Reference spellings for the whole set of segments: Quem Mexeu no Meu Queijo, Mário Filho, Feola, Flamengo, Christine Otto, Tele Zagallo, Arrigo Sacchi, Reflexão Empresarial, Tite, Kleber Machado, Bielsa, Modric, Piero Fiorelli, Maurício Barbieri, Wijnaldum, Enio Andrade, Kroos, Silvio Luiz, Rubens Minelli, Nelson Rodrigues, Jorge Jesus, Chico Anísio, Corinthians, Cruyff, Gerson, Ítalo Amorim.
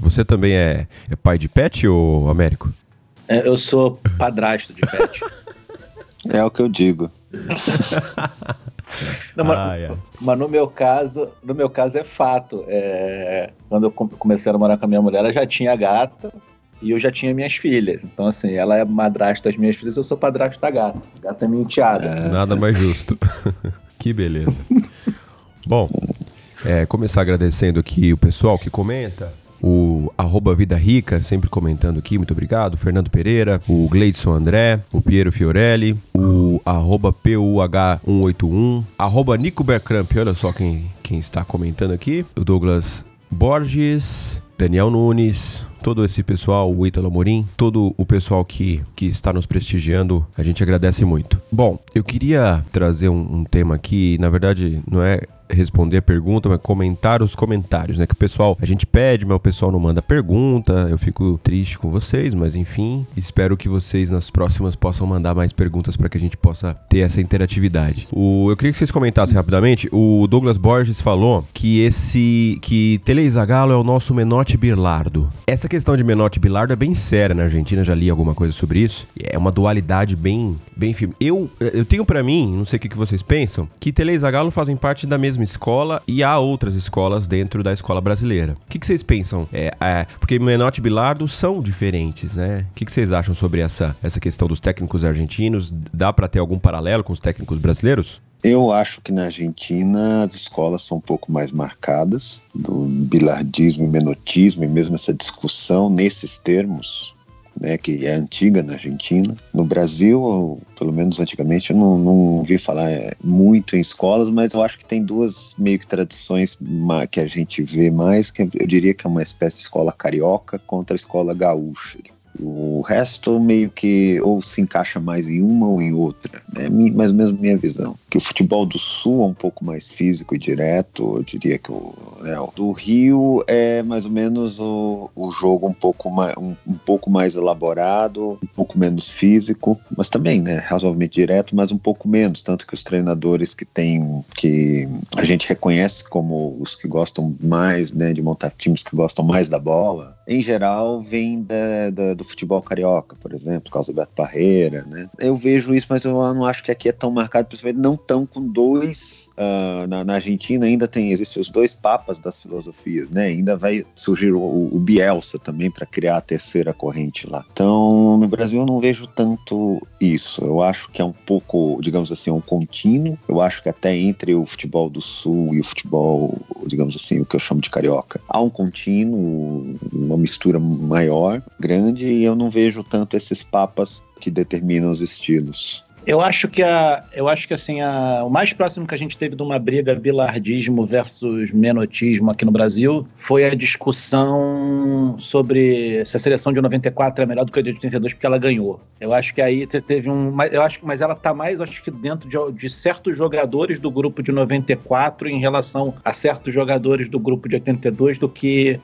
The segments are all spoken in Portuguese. Você também é pai de pet, ô Américo? É, eu sou padrasto de pet. É o que eu digo. Não, mas no meu caso é fato. Quando eu comecei a namorar com a minha mulher, ela já tinha gata e eu já tinha minhas filhas. Então, assim, ela é madrasta das minhas filhas, eu sou padrasto da gata. A gata é minha enteada. Nada mais justo. Que beleza. Bom, começar agradecendo aqui o pessoal que comenta. O @VidaRica, sempre comentando aqui, muito obrigado. Fernando Pereira, o Gleidson André, o Piero Fiorelli, o @PUH181, @Nico Bercramp, olha só quem está comentando aqui. O Douglas Borges, Daniel Nunes, todo esse pessoal, o Ítalo Amorim, todo o pessoal que está nos prestigiando, a gente agradece muito. Bom, eu queria trazer um tema aqui, na verdade não é responder a pergunta, mas comentar os comentários, né? Que o pessoal, a gente pede, mas o pessoal não manda pergunta, eu fico triste com vocês, mas enfim, espero que vocês nas próximas possam mandar mais perguntas para que a gente possa ter essa interatividade. Eu queria que vocês comentassem rapidamente, o Douglas Borges falou que Tele Zagallo é o nosso Menotti Bilardo. Essa questão de Menotti e Bilardo é bem séria na Argentina, já li alguma coisa sobre isso. É uma dualidade bem firme. Eu tenho pra mim, não sei o que vocês pensam, que Tele e Zagallo fazem parte da mesma escola e há outras escolas dentro da escola brasileira. O que vocês pensam? Porque Menotti e Bilardo são diferentes, né? O que vocês acham sobre essa questão dos técnicos argentinos? Dá pra ter algum paralelo com os técnicos brasileiros? Eu acho que na Argentina as escolas são um pouco mais marcadas, do bilardismo e menotismo, e mesmo essa discussão nesses termos, né, que é antiga na Argentina. No Brasil, pelo menos antigamente, eu não ouvi falar muito em escolas, mas eu acho que tem duas meio que tradições que a gente vê mais, que eu diria que é uma espécie de escola carioca contra a escola gaúcha. O resto meio que ou se encaixa mais em uma ou em outra, né? Mas mesmo minha visão, que o futebol do Sul é um pouco mais físico e direto, eu diria que o do Rio é mais ou menos o jogo um pouco mais elaborado, um pouco menos físico, mas também, né, razoavelmente direto, mas um pouco menos, tanto que os treinadores que a gente reconhece como os que gostam mais, né, de montar times que gostam mais da bola, em geral vem do futebol carioca, por exemplo, por causa do Beto Parreira, né? Eu vejo isso, mas eu não acho que aqui é tão marcado, principalmente não tão com dois. Na Argentina ainda existem os dois papas das filosofias, né? Ainda vai surgir o Bielsa também para criar a terceira corrente lá. Então, no Brasil eu não vejo tanto isso. Eu acho que é um pouco, digamos assim, um contínuo. Eu acho que até entre o futebol do Sul e o futebol, digamos assim, o que eu chamo de carioca, há um contínuo, uma mistura maior, grande, e eu não vejo tanto esses papas que determinam os estilos. Eu acho que o mais próximo que a gente teve de uma briga bilardismo versus menotismo aqui no Brasil foi a discussão sobre se a seleção de 94 é melhor do que a de 82 porque ela ganhou. Eu acho que aí teve mas ela tá mais, acho que dentro de certos jogadores do grupo de 94 em relação a certos jogadores do grupo de 82 do que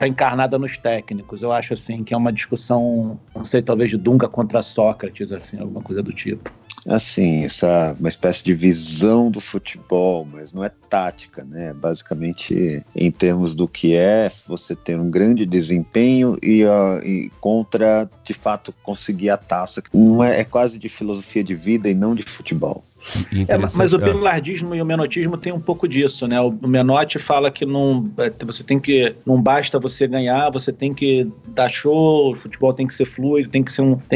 tá encarnada nos técnicos. Eu acho assim que é uma discussão, não sei, talvez de Dunga contra Sócrates, assim, alguma coisa do tipo. Assim, essa uma espécie de visão do futebol, mas não é tática, né? Basicamente, em termos do que é você ter um grande desempenho e contra, de fato, conseguir a taça. Não é quase de filosofia de vida e não de futebol. Mas o bilardismo e o menotismo tem um pouco disso, né? O Menotti fala que não basta você ganhar, você tem que dar show, o futebol tem que ser fluido, tem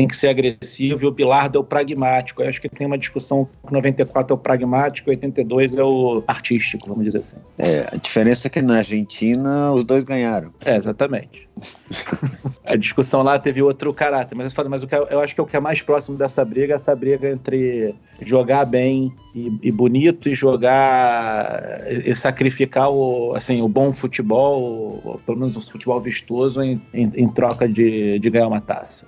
que ser agressivo, e o Bilardo é o pragmático. Eu acho que tem uma discussão que 94 é o pragmático, 82 é o artístico, vamos dizer assim. A diferença é que na Argentina os dois ganharam. Exatamente. A discussão lá teve outro caráter, mas eu acho que o que é mais próximo dessa briga é essa briga entre jogar bem e bonito e jogar e sacrificar o bom futebol, ou pelo menos o futebol vistoso em troca de ganhar uma taça.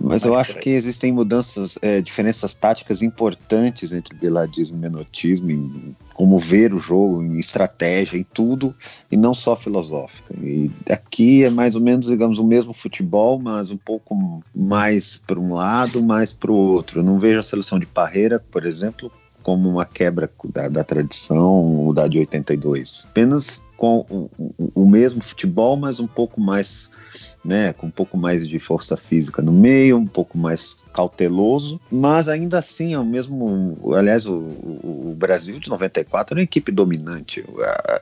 Mas eu acho que existem mudanças, diferenças táticas importantes entre bilardismo e menotismo, em como ver o jogo, em estratégia, em tudo, e não só filosófica. E aqui é mais ou menos, digamos, o mesmo futebol, mas um pouco mais para um lado, mais para o outro. Eu não vejo a seleção de Parreira, por exemplo, como uma quebra da tradição ou da de 82. Apenas com o mesmo futebol, mas um pouco mais, né, com um pouco mais de força física no meio, um pouco mais cauteloso, mas ainda assim é o mesmo. Aliás, o Brasil de 94 era uma equipe dominante.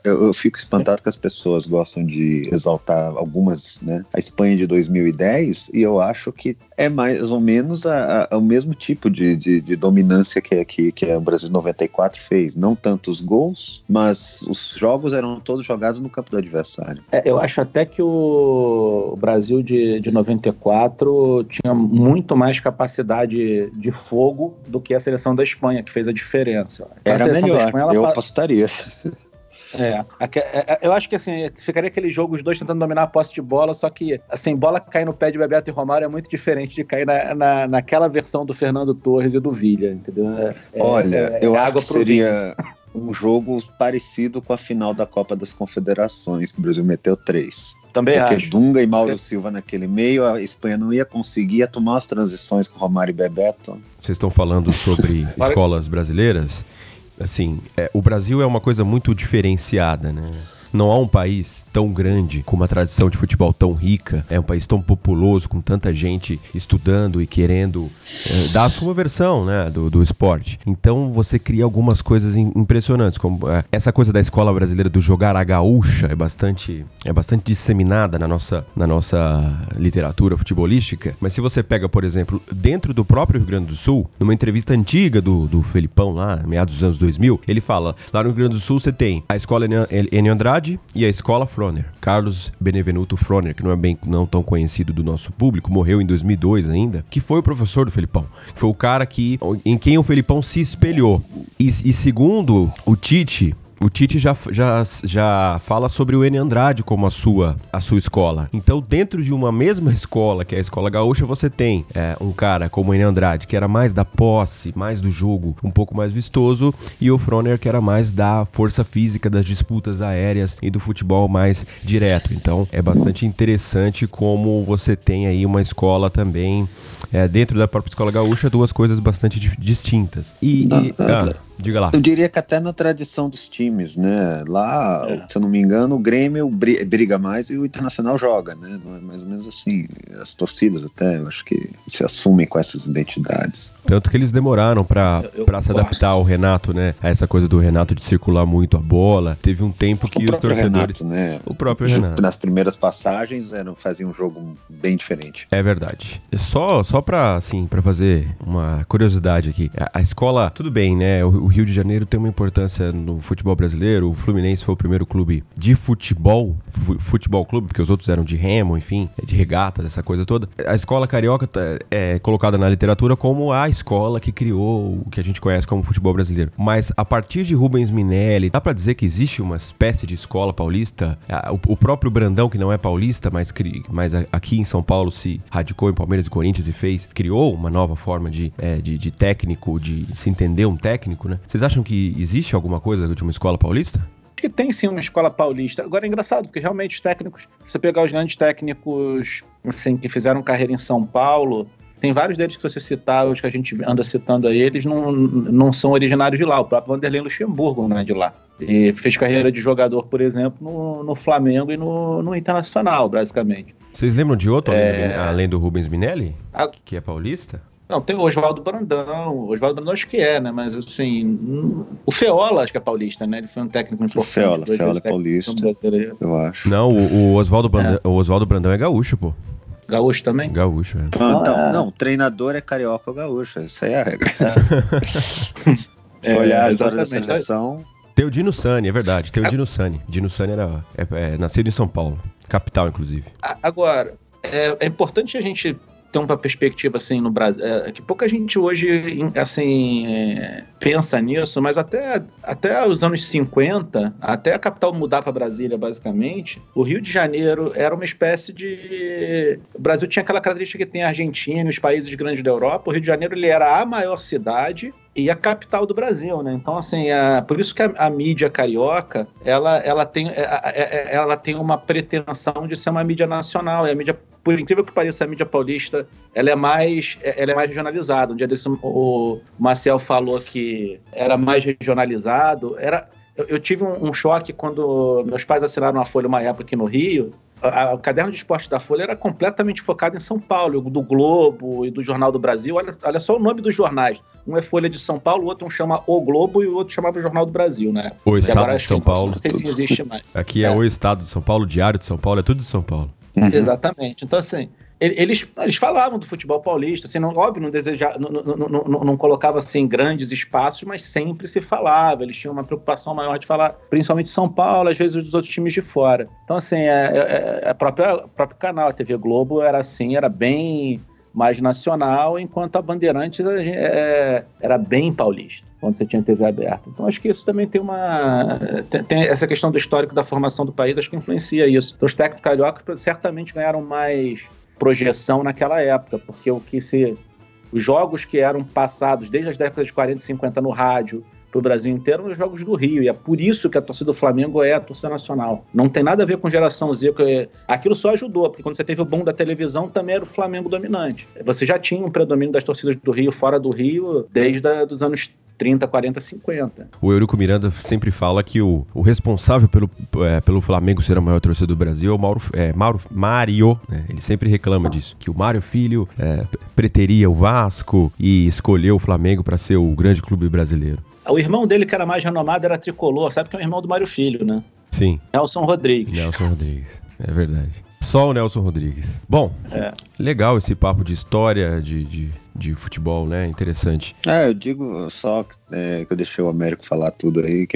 Eu fico espantado que as pessoas gostam de exaltar algumas, né, a Espanha de 2010, e eu acho que é mais ou menos o mesmo tipo de dominância que o Brasil de 94 fez. Não tantos gols, mas os jogos eram todos jogados no campo do adversário. Eu acho até que o Brasil de 94 tinha muito mais capacidade de fogo do que a seleção da Espanha, que fez a diferença. Era melhor, eu apostaria. Eu acho que assim, ficaria aquele jogo, os dois tentando dominar a posse de bola, só que assim, bola cair no pé de Bebeto e Romário é muito diferente de cair naquela versão do Fernando Torres e do Villa, entendeu? Eu acho que seria um jogo parecido com a final da Copa das Confederações, que o Brasil meteu 3. Também porque acho. Dunga e Mauro Silva naquele meio, a Espanha não ia conseguir, ia tomar as transições com Romário e Bebeto. Vocês estão falando sobre escolas brasileiras? Assim, o Brasil é uma coisa muito diferenciada, né? Não há um país tão grande, com uma tradição de futebol tão rica, é um país tão populoso, com tanta gente estudando e querendo dar a sua versão, né, do esporte. Então você cria algumas coisas impressionantes, como essa coisa da escola brasileira do jogar a gaúcha é bastante disseminada na nossa literatura futebolística. Mas se você pega, por exemplo, dentro do próprio Rio Grande do Sul, numa entrevista antiga do Felipão, lá, meados dos anos 2000, ele fala, lá no Rio Grande do Sul você tem a escola Enio Andrade e a escola Froner. Carlos Benevenuto Froner, que não tão conhecido do nosso público, morreu em 2002 ainda, que foi o professor do Felipão. Foi o cara em quem o Felipão se espelhou. E segundo o Tite... O Tite já fala sobre o Enio Andrade como a sua escola. Então, dentro de uma mesma escola, que é a escola gaúcha, você tem um cara como o Enio Andrade, que era mais da posse, mais do jogo, um pouco mais vistoso, e o Froner, que era mais da força física, das disputas aéreas e do futebol mais direto. Então, é bastante interessante como você tem aí uma escola também, dentro da própria escola gaúcha, duas coisas bastante distintas. Diga lá. Eu diria que até na tradição dos times, né? Lá, se eu não me engano, o Grêmio briga mais e o Internacional joga, né? Não é mais ou menos assim. As torcidas até, eu acho que se assumem com essas identidades. Tanto que eles demoraram pra se adaptar ao Renato, né? A essa coisa do Renato de circular muito a bola. Teve um tempo que os torcedores... Renato, né? O próprio Renato. Nas primeiras passagens fazia um jogo bem diferente. É verdade. Só pra fazer uma curiosidade aqui. A escola, tudo bem, né? O Rio de Janeiro tem uma importância no futebol brasileiro. O Fluminense foi o primeiro clube de futebol clube, porque os outros eram de remo, enfim, de regatas, essa coisa toda. A escola carioca é colocada na literatura como a escola que criou o que a gente conhece como futebol brasileiro. Mas a partir de Rubens Minelli, dá pra dizer que existe uma espécie de escola paulista? O próprio Brandão, que não é paulista, mas aqui em São Paulo se radicou em Palmeiras e Corinthians e criou uma nova forma de técnico, de se entender um técnico, né? Vocês acham que existe alguma coisa de uma escola paulista? Que tem sim uma escola paulista. Agora é engraçado, porque realmente os técnicos, se você pegar os grandes técnicos assim, que fizeram carreira em São Paulo, tem vários deles que você citar, os que a gente anda citando aí, eles não são originários de lá. O próprio Vanderlei Luxemburgo não é de lá. E fez carreira de jogador, por exemplo, no Flamengo e no Internacional, basicamente. Vocês lembram de outro, além do Rubens Minelli, que é paulista? Não, tem o Oswaldo Brandão acho que né, mas assim, o Feola acho que é paulista, né, ele foi um técnico importante. O Feola é paulista, eu acho. Não, o Oswaldo Brandão é gaúcho, pô. Gaúcho também? Gaúcho, é. Não, o treinador é carioca ou gaúcho, isso aí é a regra. Se olhar a história da seleção... Teodino Sani, é verdade, Teodino Sani. Dino Sani era nascido em São Paulo, capital, inclusive. Agora, é importante a gente... Então, para perspectiva, assim, no Brasil, que pouca gente hoje, assim, pensa nisso, mas até os anos 50, até a capital mudar para Brasília, basicamente, o Rio de Janeiro era uma espécie de... O Brasil tinha aquela característica que tem a Argentina e os países grandes da Europa. O Rio de Janeiro, ele era a maior cidade e a capital do Brasil, né? Então, assim, por isso que a mídia carioca, ela tem uma pretensão de ser uma mídia nacional, e a mídia... Por incrível que pareça, a mídia paulista ela é mais regionalizada. Um dia desse o Marcel falou que era mais regionalizado. Eu tive um choque quando meus pais assinaram a Folha uma época aqui no Rio. O caderno de esporte da Folha era completamente focado em São Paulo, do Globo e do Jornal do Brasil. Olha só o nome dos jornais. Um é Folha de São Paulo, o outro chama O Globo e o outro chamava Jornal do Brasil, né? O Estado de São Paulo. Não sei se existe mais. Aqui é o Estado de São Paulo, o Diário de São Paulo, é tudo de São Paulo. Uhum. Exatamente. Então, assim, eles falavam do futebol paulista, assim, óbvio, não colocava assim, grandes espaços, mas sempre se falava, eles tinham uma preocupação maior de falar, principalmente de São Paulo, às vezes dos outros times de fora. Então, assim, o próprio canal, a TV Globo, era assim, era bem mais nacional, enquanto a Bandeirantes era bem paulista, quando você tinha TV aberta. Então, acho que isso também tem uma... Tem essa questão do histórico da formação do país, acho que influencia isso. Então, os técnicos cariocas certamente ganharam mais projeção naquela época, porque os jogos que eram passados desde as décadas de 40 e 50 no rádio para o Brasil inteiro, eram os jogos do Rio, e é por isso que a torcida do Flamengo é a torcida nacional. Não tem nada a ver com geração Z, aquilo só ajudou, porque quando você teve o boom da televisão, também era o Flamengo dominante. Você já tinha um predomínio das torcidas do Rio, fora do Rio, desde os anos 30, 40, 50. O Eurico Miranda sempre fala que o responsável pelo Flamengo ser a maior torcida do Brasil é o Mário, né? Ele sempre reclama disso, que o Mário Filho preteria o Vasco e escolheu o Flamengo para ser o grande clube brasileiro. O irmão dele, que era mais renomado, era tricolor, sabe que é o irmão do Mário Filho, né? Sim. Nelson Rodrigues, é verdade. Só o Nelson Rodrigues. Bom, legal esse papo de história, de futebol, né? Interessante. Eu digo só que eu deixei o Américo falar tudo aí,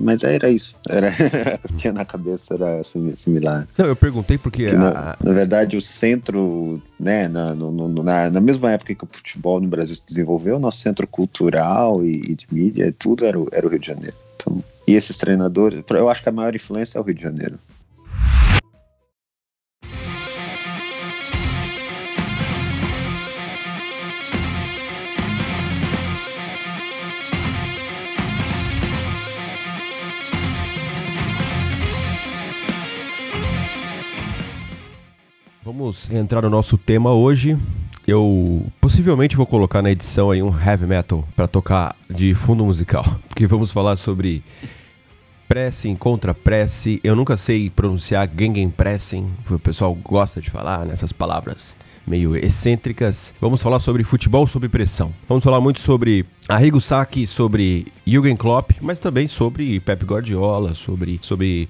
mas era isso. Eu tinha na cabeça, era similar. Não, eu perguntei porque... Na verdade, o centro, né? Na mesma época que o futebol no Brasil se desenvolveu, nosso centro cultural e de mídia, tudo era o Rio de Janeiro. Então, e esses treinadores, eu acho que a maior influência é o Rio de Janeiro. Vamos entrar no nosso tema hoje. Eu possivelmente vou colocar na edição aí um heavy metal para tocar de fundo musical, porque vamos falar sobre pressing, contra-pressing. Eu nunca sei pronunciar Gegenpressing, o pessoal gosta de falar nessas palavras meio excêntricas. Vamos falar sobre futebol sob pressão. Vamos falar muito sobre Arrigo Sacchi, sobre Jürgen Klopp, mas também sobre Pep Guardiola, sobre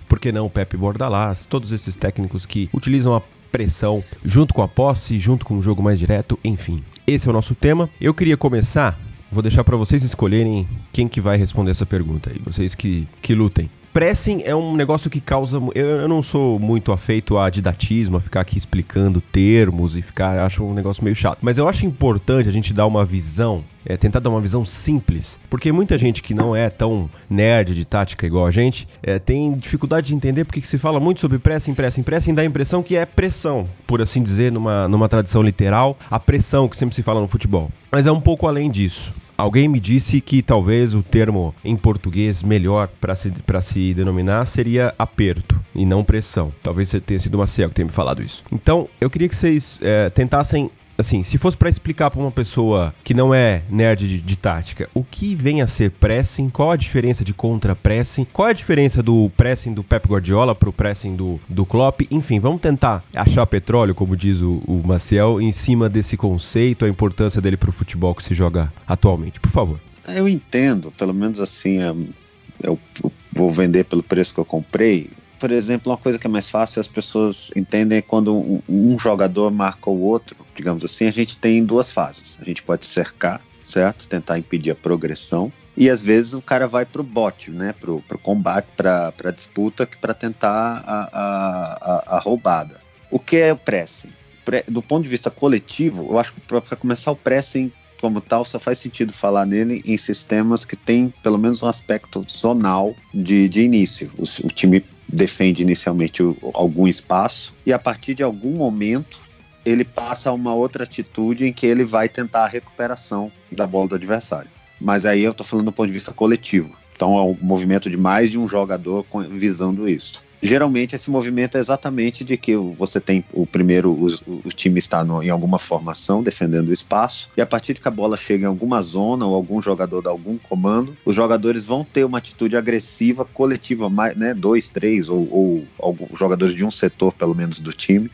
por que não, Pep Bordalás, todos esses técnicos que utilizam a pressão, junto com a posse, junto com um jogo mais direto, enfim. Esse é o nosso tema. Eu queria começar, vou deixar para vocês escolherem quem que vai responder essa pergunta aí, vocês que lutem. Pressing é um negócio que causa... Eu não sou muito afeito a didatismo, a ficar aqui explicando termos e acho um negócio meio chato. Mas eu acho importante a gente dar uma visão, tentar dar uma visão simples. Porque muita gente que não é tão nerd de tática igual a gente, tem dificuldade de entender porque que se fala muito sobre pressing, dá a impressão que é pressão, por assim dizer, numa tradição literal, a pressão que sempre se fala no futebol. Mas é um pouco além disso. Alguém me disse que talvez o termo em português melhor para se denominar seria aperto e não pressão. Talvez tenha sido o Marcelo que tenha me falado isso. Então, eu queria que vocês tentassem, assim, se fosse para explicar para uma pessoa que não é nerd de tática, o que vem a ser pressing, qual a diferença de contra-pressing, qual a diferença do pressing do Pep Guardiola pro pressing do Klopp, enfim, vamos tentar achar petróleo, como diz o Maciel, em cima desse conceito, a importância dele pro futebol que se joga atualmente, por favor. Eu entendo, pelo menos assim, eu vou vender pelo preço que eu comprei. Por exemplo, uma coisa que é mais fácil, as pessoas entendem quando um jogador marca o outro, digamos assim, a gente tem duas fases. A gente pode cercar, certo? Tentar impedir a progressão. E às vezes o cara vai pro bote, né? Pro combate, pra disputa, para tentar a roubada. O que é o pressing? Do ponto de vista coletivo, eu acho que para começar o pressing como tal, só faz sentido falar nele em sistemas que tem pelo menos um aspecto zonal de início. O time defende inicialmente algum espaço e a partir de algum momento ele passa a uma outra atitude em que ele vai tentar a recuperação da bola do adversário. Mas aí eu tô falando do ponto de vista coletivo. Então é um movimento de mais de um jogador visando isso. geralmente esse movimento é exatamente de que você tem o primeiro, o time está em alguma formação defendendo o espaço, e a partir de que a bola chega em alguma zona ou algum jogador dá algum comando, os jogadores vão ter uma atitude agressiva, coletiva, né, dois, três ou alguns jogadores de um setor pelo menos do time,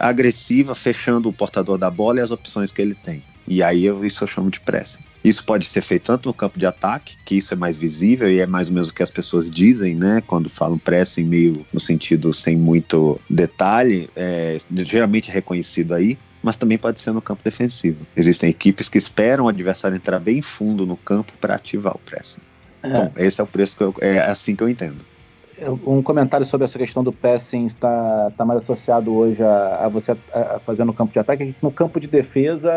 agressiva, fechando o portador da bola e as opções que ele tem. E aí isso eu chamo de pressing. Isso pode ser feito tanto no campo de ataque, que isso é mais visível e é mais ou menos o que as pessoas dizem, né? Quando falam pressing meio no sentido sem muito detalhe, geralmente reconhecido aí, mas também pode ser no campo defensivo. Existem equipes que esperam o adversário entrar bem fundo no campo para ativar o pressing. Bom, esse é o preço que é assim que eu entendo. Um comentário sobre essa questão do pressing está mais associado hoje a você fazer no campo de ataque. No campo de defesa,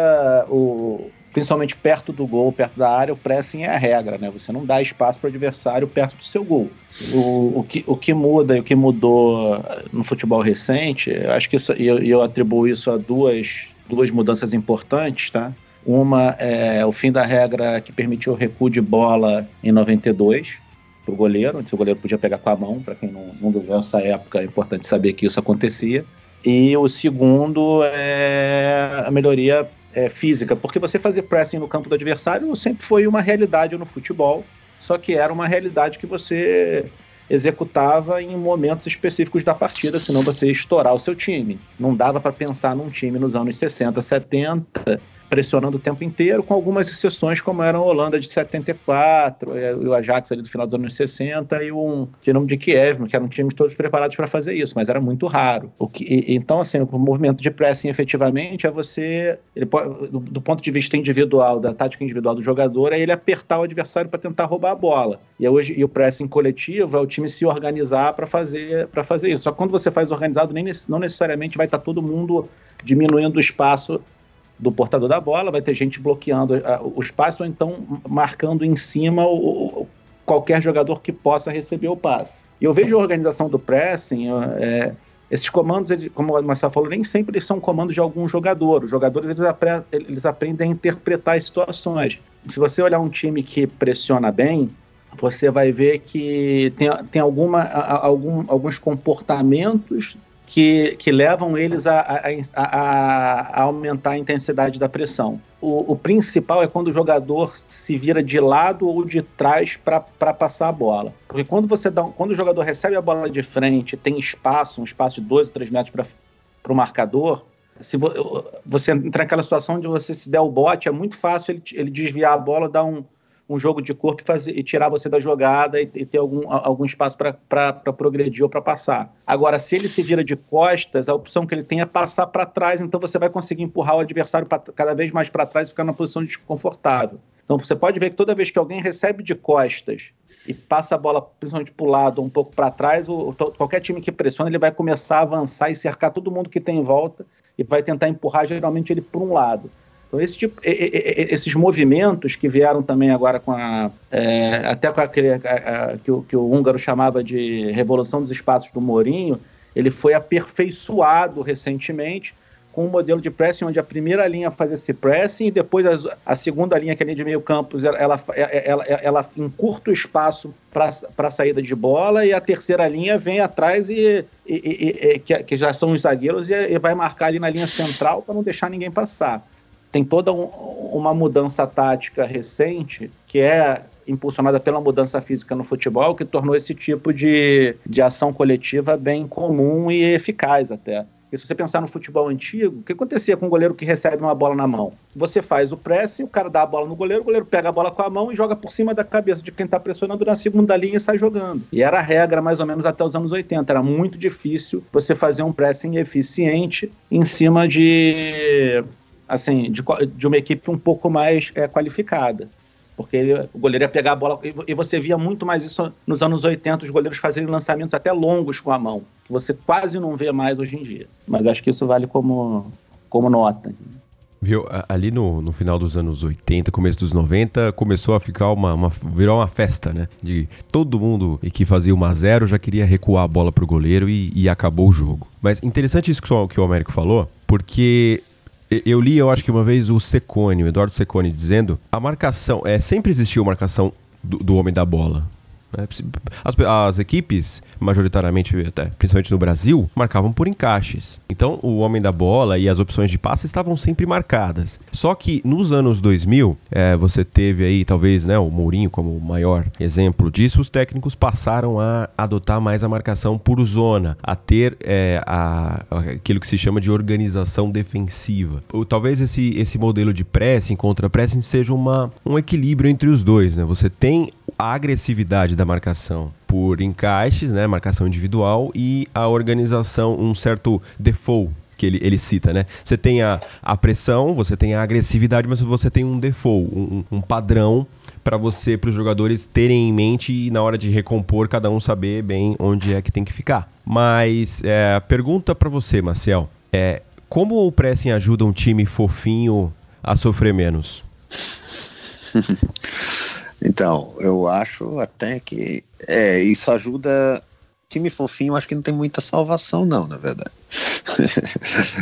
principalmente perto do gol, perto da área, o pressing é a regra, né? Você não dá espaço para o adversário perto do seu gol. O que muda e o que mudou no futebol recente, eu acho que isso, eu atribuo isso a duas mudanças importantes, tá? Uma é o fim da regra que permitiu o recuo de bola em 92, para o goleiro, onde o goleiro podia pegar com a mão. Para quem não viveu essa época, é importante saber que isso acontecia. E o segundo é a melhoria física, porque você fazer pressing no campo do adversário sempre foi uma realidade no futebol, só que era uma realidade que você executava em momentos específicos da partida, senão você ia estourar o seu time. Não dava para pensar num time nos anos 60, 70... pressionando o tempo inteiro, com algumas exceções, como eram a Holanda de 74, o Ajax ali do final dos anos 60 e o Dinamo de Kiev, que eram times todos preparados para fazer isso, mas era muito raro. Então, assim, o movimento de pressing efetivamente é você, ele pode, do ponto de vista individual, da tática individual do jogador, é ele apertar o adversário para tentar roubar a bola. E o pressing coletivo é o time se organizar para fazer isso. Só que quando você faz organizado, não necessariamente vai estar todo mundo diminuindo o espaço do portador da bola, vai ter gente bloqueando o espaço ou então marcando em cima qualquer jogador que possa receber o passe. E eu vejo a organização do pressing, esses comandos, como o Marcelo falou, nem sempre eles são comandos de algum jogador. Os jogadores eles aprendem a interpretar as situações. Se você olhar um time que pressiona bem, você vai ver que tem alguns comportamentos que levam eles a aumentar a intensidade da pressão. O principal é quando o jogador se vira de lado ou de trás para passar a bola. Porque quando o jogador recebe a bola de frente, tem espaço, um espaço de 2 ou 3 metros para o marcador, se você entra naquela situação onde você se der o bote, é muito fácil ele desviar a bola, dar um jogo de corpo e tirar você da jogada e ter algum espaço para progredir ou para passar. Agora, se ele se vira de costas, a opção que ele tem é passar para trás, então você vai conseguir empurrar o adversário cada vez mais para trás e ficar numa posição desconfortável. Então você pode ver que toda vez que alguém recebe de costas e passa a bola principalmente para o lado ou um pouco para trás, qualquer time que pressiona, ele vai começar a avançar e cercar todo mundo que tem em volta e vai tentar empurrar geralmente ele para um lado. Então, esses movimentos que vieram também agora com até com aquele que o húngaro chamava de revolução dos espaços do Mourinho, ele foi aperfeiçoado recentemente com um modelo de pressing onde a primeira linha faz esse pressing e depois a segunda linha, que é a linha de meio campo, ela encurta o espaço para a saída de bola, e a terceira linha vem atrás que já são os zagueiros e vai marcar ali na linha central para não deixar ninguém passar. Tem toda uma mudança tática recente que é impulsionada pela mudança física no futebol, que tornou esse tipo de ação coletiva bem comum e eficaz até. E se você pensar no futebol antigo, o que acontecia com um goleiro que recebe uma bola na mão? Você faz o pressing, o cara dá a bola no goleiro, o goleiro pega a bola com a mão e joga por cima da cabeça de quem está pressionando na segunda linha e sai jogando. E era a regra mais ou menos até os anos 80. Era muito difícil você fazer um pressing eficiente em cima de uma equipe um pouco mais qualificada, porque o goleiro ia pegar a bola, e você via muito mais isso nos anos 80, os goleiros fazerem lançamentos até longos com a mão, que você quase não vê mais hoje em dia, mas acho que isso vale como nota. Viu, ali no final dos anos 80, começo dos 90, começou a ficar virou uma festa, né? De todo mundo que fazia 1-0 já queria recuar a bola pro goleiro e acabou o jogo. Mas interessante isso que o Américo falou, porque eu li, eu acho que uma vez, o Eduardo Secone dizendo: a marcação, sempre existiu a marcação do homem da bola. As equipes, majoritariamente, até, principalmente no Brasil, marcavam por encaixes. Então, o homem da bola e as opções de passe estavam sempre marcadas. Só que nos anos 2000, você teve aí, talvez, né, o Mourinho como o maior exemplo disso, os técnicos passaram a adotar mais a marcação por zona, a ter aquilo que se chama de organização defensiva. Ou, talvez esse modelo de pressing, contra-pressing, seja um equilíbrio entre os dois, né? Você tem a agressividade da marcação por encaixes, né, marcação individual, e a organização, um certo default que ele cita, né? Você tem a pressão, você tem a agressividade, mas você tem um default, um padrão para os jogadores terem em mente e na hora de recompor, cada um saber bem onde é que tem que ficar. Mas pergunta para você, Marcel, como o pressing ajuda um time fofinho a sofrer menos? Então, eu acho até que isso ajuda. Time fofinho, acho que não tem muita salvação não, na verdade.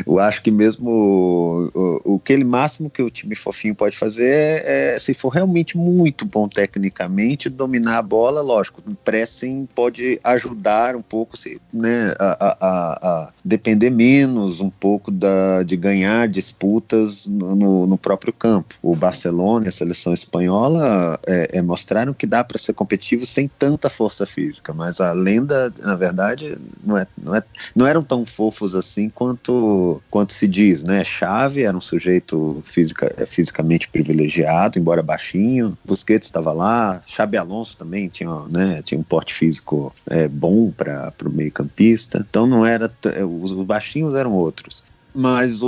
Eu acho que mesmo aquele máximo que o time fofinho pode fazer se for realmente muito bom tecnicamente, dominar a bola, lógico, o pressing pode ajudar um pouco, né, a depender menos um pouco de ganhar disputas no próprio campo. O Barcelona e a seleção espanhola mostraram que dá para ser competitivo sem tanta força física, mas a lenda, na verdade, não eram tão fofos assim quanto se diz, né? Xavi era um sujeito fisicamente privilegiado, embora baixinho. Busquets estava lá, Xabi Alonso também tinha um porte físico bom para o meio-campista. Então não era, os baixinhos eram outros. Mas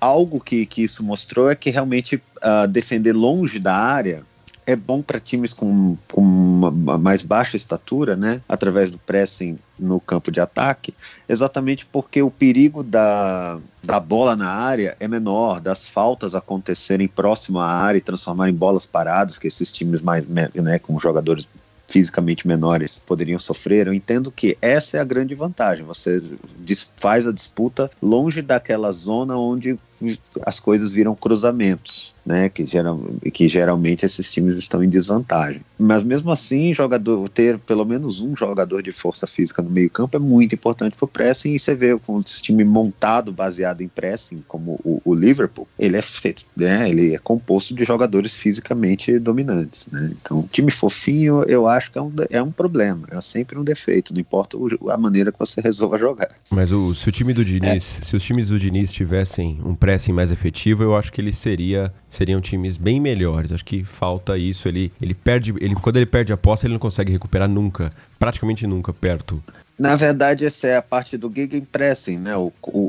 algo que isso mostrou é que realmente defender longe da área é bom para times com uma mais baixa estatura, né? Através do pressing no campo de ataque, exatamente porque o perigo da bola na área é menor, das faltas acontecerem próximo à área e transformarem em bolas paradas, que esses times mais, né, com jogadores fisicamente menores poderiam sofrer. Eu entendo que essa é a grande vantagem, você faz a disputa longe daquela zona onde as coisas viram cruzamentos, né, que geralmente esses times estão em desvantagem. Mas mesmo assim, ter pelo menos um jogador de força física no meio campo é muito importante para o pressing, e você vê com esse time montado baseado em pressing, como o Liverpool, ele é feito, né, ele é composto de jogadores fisicamente dominantes, né? Então, time fofinho, eu acho que é um problema, é sempre um defeito, não importa a maneira que você resolva jogar. Mas se os times do Diniz tivessem um pressing mais efetivo, eu acho que ele seriam times bem melhores. Acho que falta isso, quando ele perde a posse, ele não consegue recuperar nunca, praticamente nunca, perto. Na verdade, essa é a parte do Gegenpressing, né?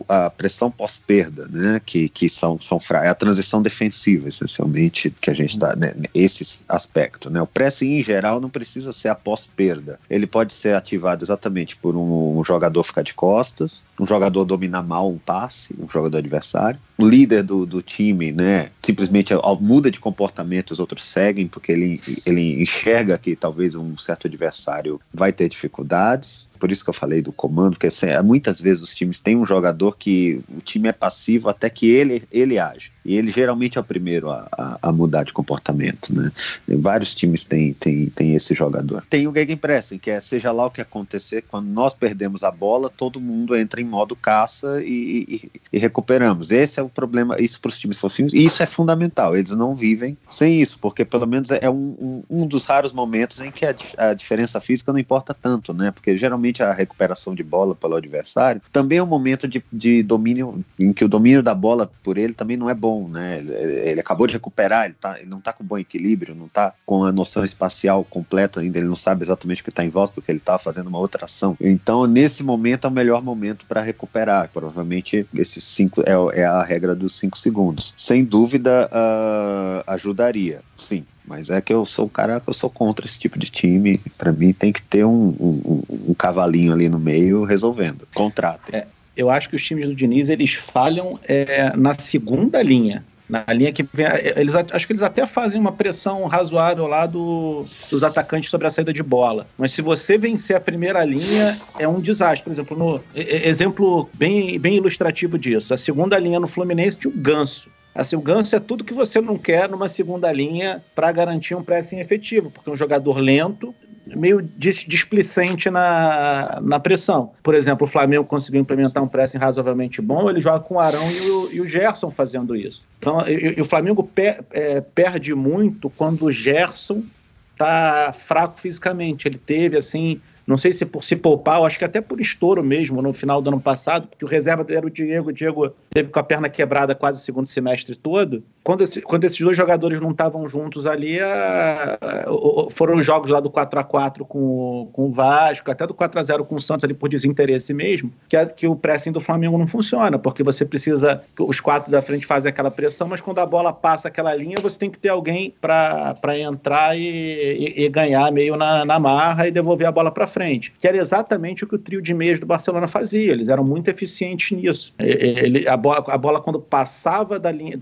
A pressão pós-perda, né? Que são fracas. É a transição defensiva, essencialmente, que a gente está, né, nesse aspecto, né? O pressing, em geral, não precisa ser a pós-perda. Ele pode ser ativado exatamente por um jogador ficar de costas, um jogador dominar mal um passe, um jogador adversário. O líder do time, né, simplesmente muda de comportamento, os outros seguem, porque ele enxerga que talvez um certo adversário vai ter dificuldades. Por isso que eu falei do comando, porque muitas vezes os times têm um jogador que o time é passivo até que ele age. E ele geralmente é o primeiro a mudar de comportamento, né? Vários times têm esse jogador. Tem o Gegenpressing, que é seja lá o que acontecer, quando nós perdemos a bola, todo mundo entra em modo caça e recuperamos. Esse é o problema, isso para os times fofinhos, e isso é fundamental, eles não vivem sem isso, porque pelo menos é um dos raros momentos em que a diferença física não importa tanto, né? Porque geralmente a recuperação de bola pelo adversário também é um momento de domínio, em que o domínio da bola por ele também não é bom, né? Ele acabou de recuperar, ele não está com bom equilíbrio, não está com a noção espacial completa ainda, ele não sabe exatamente o que está em volta, porque ele está fazendo uma outra ação. Então, nesse momento é o melhor momento para recuperar. Provavelmente esses 5 é a regra dos 5 segundos. Sem dúvida, ajudaria, sim. Mas é que eu sou o cara que eu sou contra esse tipo de time. Para mim tem que ter um cavalinho ali no meio resolvendo. Contratem. Eu acho que os times do Diniz, eles falham na segunda linha. Na linha que vem, acho que eles até fazem uma pressão razoável lá dos atacantes sobre a saída de bola. Mas se você vencer a primeira linha, é um desastre. Por exemplo, exemplo bem ilustrativo disso. A segunda linha no Fluminense tinha o Ganso. Assim, o ganso é tudo que você não quer numa segunda linha para garantir um pressing efetivo, porque é um jogador lento, meio displicente na pressão. Por exemplo, o Flamengo conseguiu implementar um pressing razoavelmente bom, ele joga com o Arão e o Gerson fazendo isso. Então, e o Flamengo perde muito quando o Gerson está fraco fisicamente. Ele teve, assim, não sei se por se poupar, eu acho que até por estouro mesmo, no final do ano passado, porque o reserva era o Diego teve com a perna quebrada quase o segundo semestre todo. Quando esses dois jogadores não estavam juntos ali, foram os jogos lá do 4x4 com o Vasco, até do 4x0 com o Santos ali por desinteresse mesmo, que o pressing do Flamengo não funciona, porque você precisa, os quatro da frente fazem aquela pressão, mas quando a bola passa aquela linha, você tem que ter alguém para entrar e ganhar meio na marra e devolver a bola para frente, que era exatamente o que o trio de meias do Barcelona fazia. Eles eram muito eficientes nisso. A bola quando passava da linha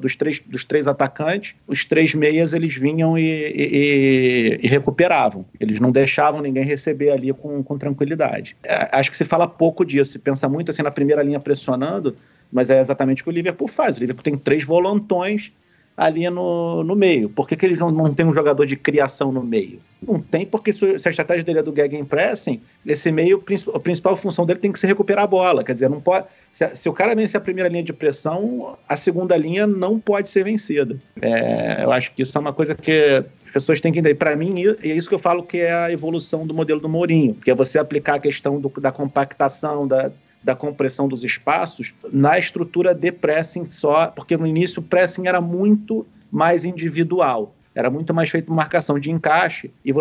dos três atacantes, os três meias eles vinham e recuperavam. Eles não deixavam ninguém receber ali com tranquilidade. Acho que se fala pouco disso, se pensa muito assim na primeira linha pressionando, mas é exatamente o que o Liverpool faz. O Liverpool tem três volantões ali no meio. Por que eles não têm um jogador de criação no meio? Não tem, porque se a estratégia dele é do Gegenpressing, esse meio, a principal função dele tem que ser recuperar a bola. Quer dizer, não pode, se o cara vence a primeira linha de pressão, a segunda linha não pode ser vencida. Eu acho que isso é uma coisa que as pessoas têm que entender. Para mim, e é isso que eu falo que é a evolução do modelo do Mourinho, que é você aplicar a questão da compactação, da compressão dos espaços na estrutura de pressing só, porque no início o pressing era muito mais individual, era muito mais feito marcação de encaixe, e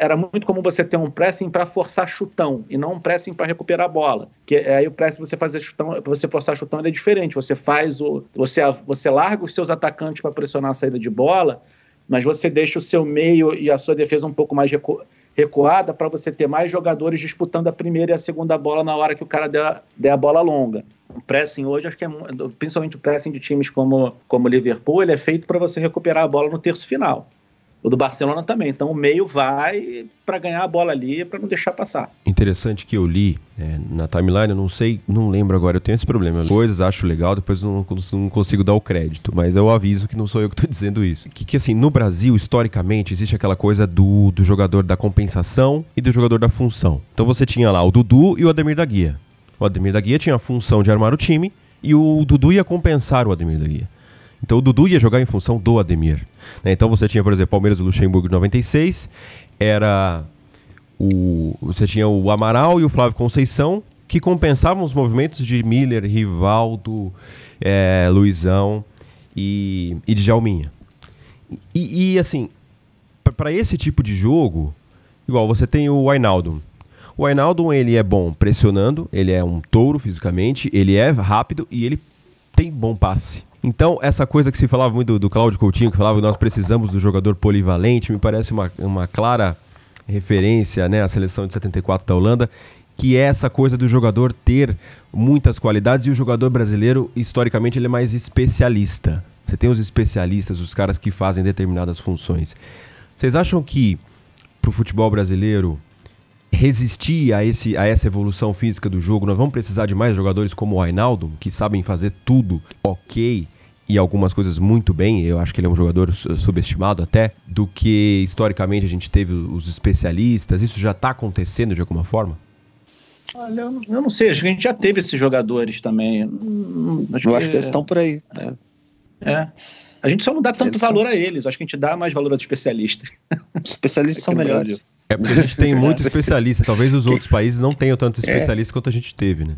era muito comum você ter um pressing para forçar chutão e não um pressing para recuperar a bola, que aí o pressing você fazer chutão, você forçar chutão ele é diferente, você larga os seus atacantes para pressionar a saída de bola, mas você deixa o seu meio e a sua defesa um pouco mais recuada para você ter mais jogadores disputando a primeira e a segunda bola na hora que o cara der a bola longa. O pressing hoje, acho que principalmente o pressing de times como o Liverpool, ele é feito para você recuperar a bola no terço final. O do Barcelona também. Então o meio vai para ganhar a bola ali, para não deixar passar. Interessante que eu li na timeline, eu não sei, não lembro agora, eu tenho esse problema. Coisas acho legal, depois não consigo dar o crédito, mas eu aviso que não sou eu que estou dizendo isso. Que assim, no Brasil, historicamente, existe aquela coisa do jogador da compensação e do jogador da função. Então você tinha lá o Dudu e o Ademir da Guia. O Ademir da Guia tinha a função de armar o time e o Dudu ia compensar o Ademir da Guia. Então o Dudu ia jogar em função do Ademir. Né? Então você tinha, por exemplo, Palmeiras do Luxemburgo de 96, você tinha o Amaral e o Flávio Conceição, que compensavam os movimentos de Miller, Rivaldo, Luizão e Djalminha. E assim, para esse tipo de jogo, igual você tem o Wijnaldum. O Wijnaldum, ele é bom pressionando, ele é um touro fisicamente, ele é rápido e ele tem bom passe. Então, essa coisa que se falava muito do Cláudio Coutinho, que falava que nós precisamos do jogador polivalente, me parece uma clara referência, né, à seleção de 74 da Holanda, que é essa coisa do jogador ter muitas qualidades, e o jogador brasileiro, historicamente, ele é mais especialista. Você tem os especialistas, os caras que fazem determinadas funções. Vocês acham que, para o futebol brasileiro, resistir a essa evolução física do jogo, nós vamos precisar de mais jogadores como o Wijnaldum, que sabem fazer tudo ok e algumas coisas muito bem, eu acho que ele é um jogador subestimado até, do que historicamente a gente teve os especialistas? Isso já está acontecendo de alguma forma? Olha, eu não sei, acho que a gente já teve esses jogadores também. Eu acho que eles estão por aí, né? A gente só não dá tanto valor a eles, acho que a gente dá mais valor aos especialistas. Os especialistas são melhores. Porque a gente tem muito especialista, talvez os outros países não tenham tanto especialista quanto a gente teve, né?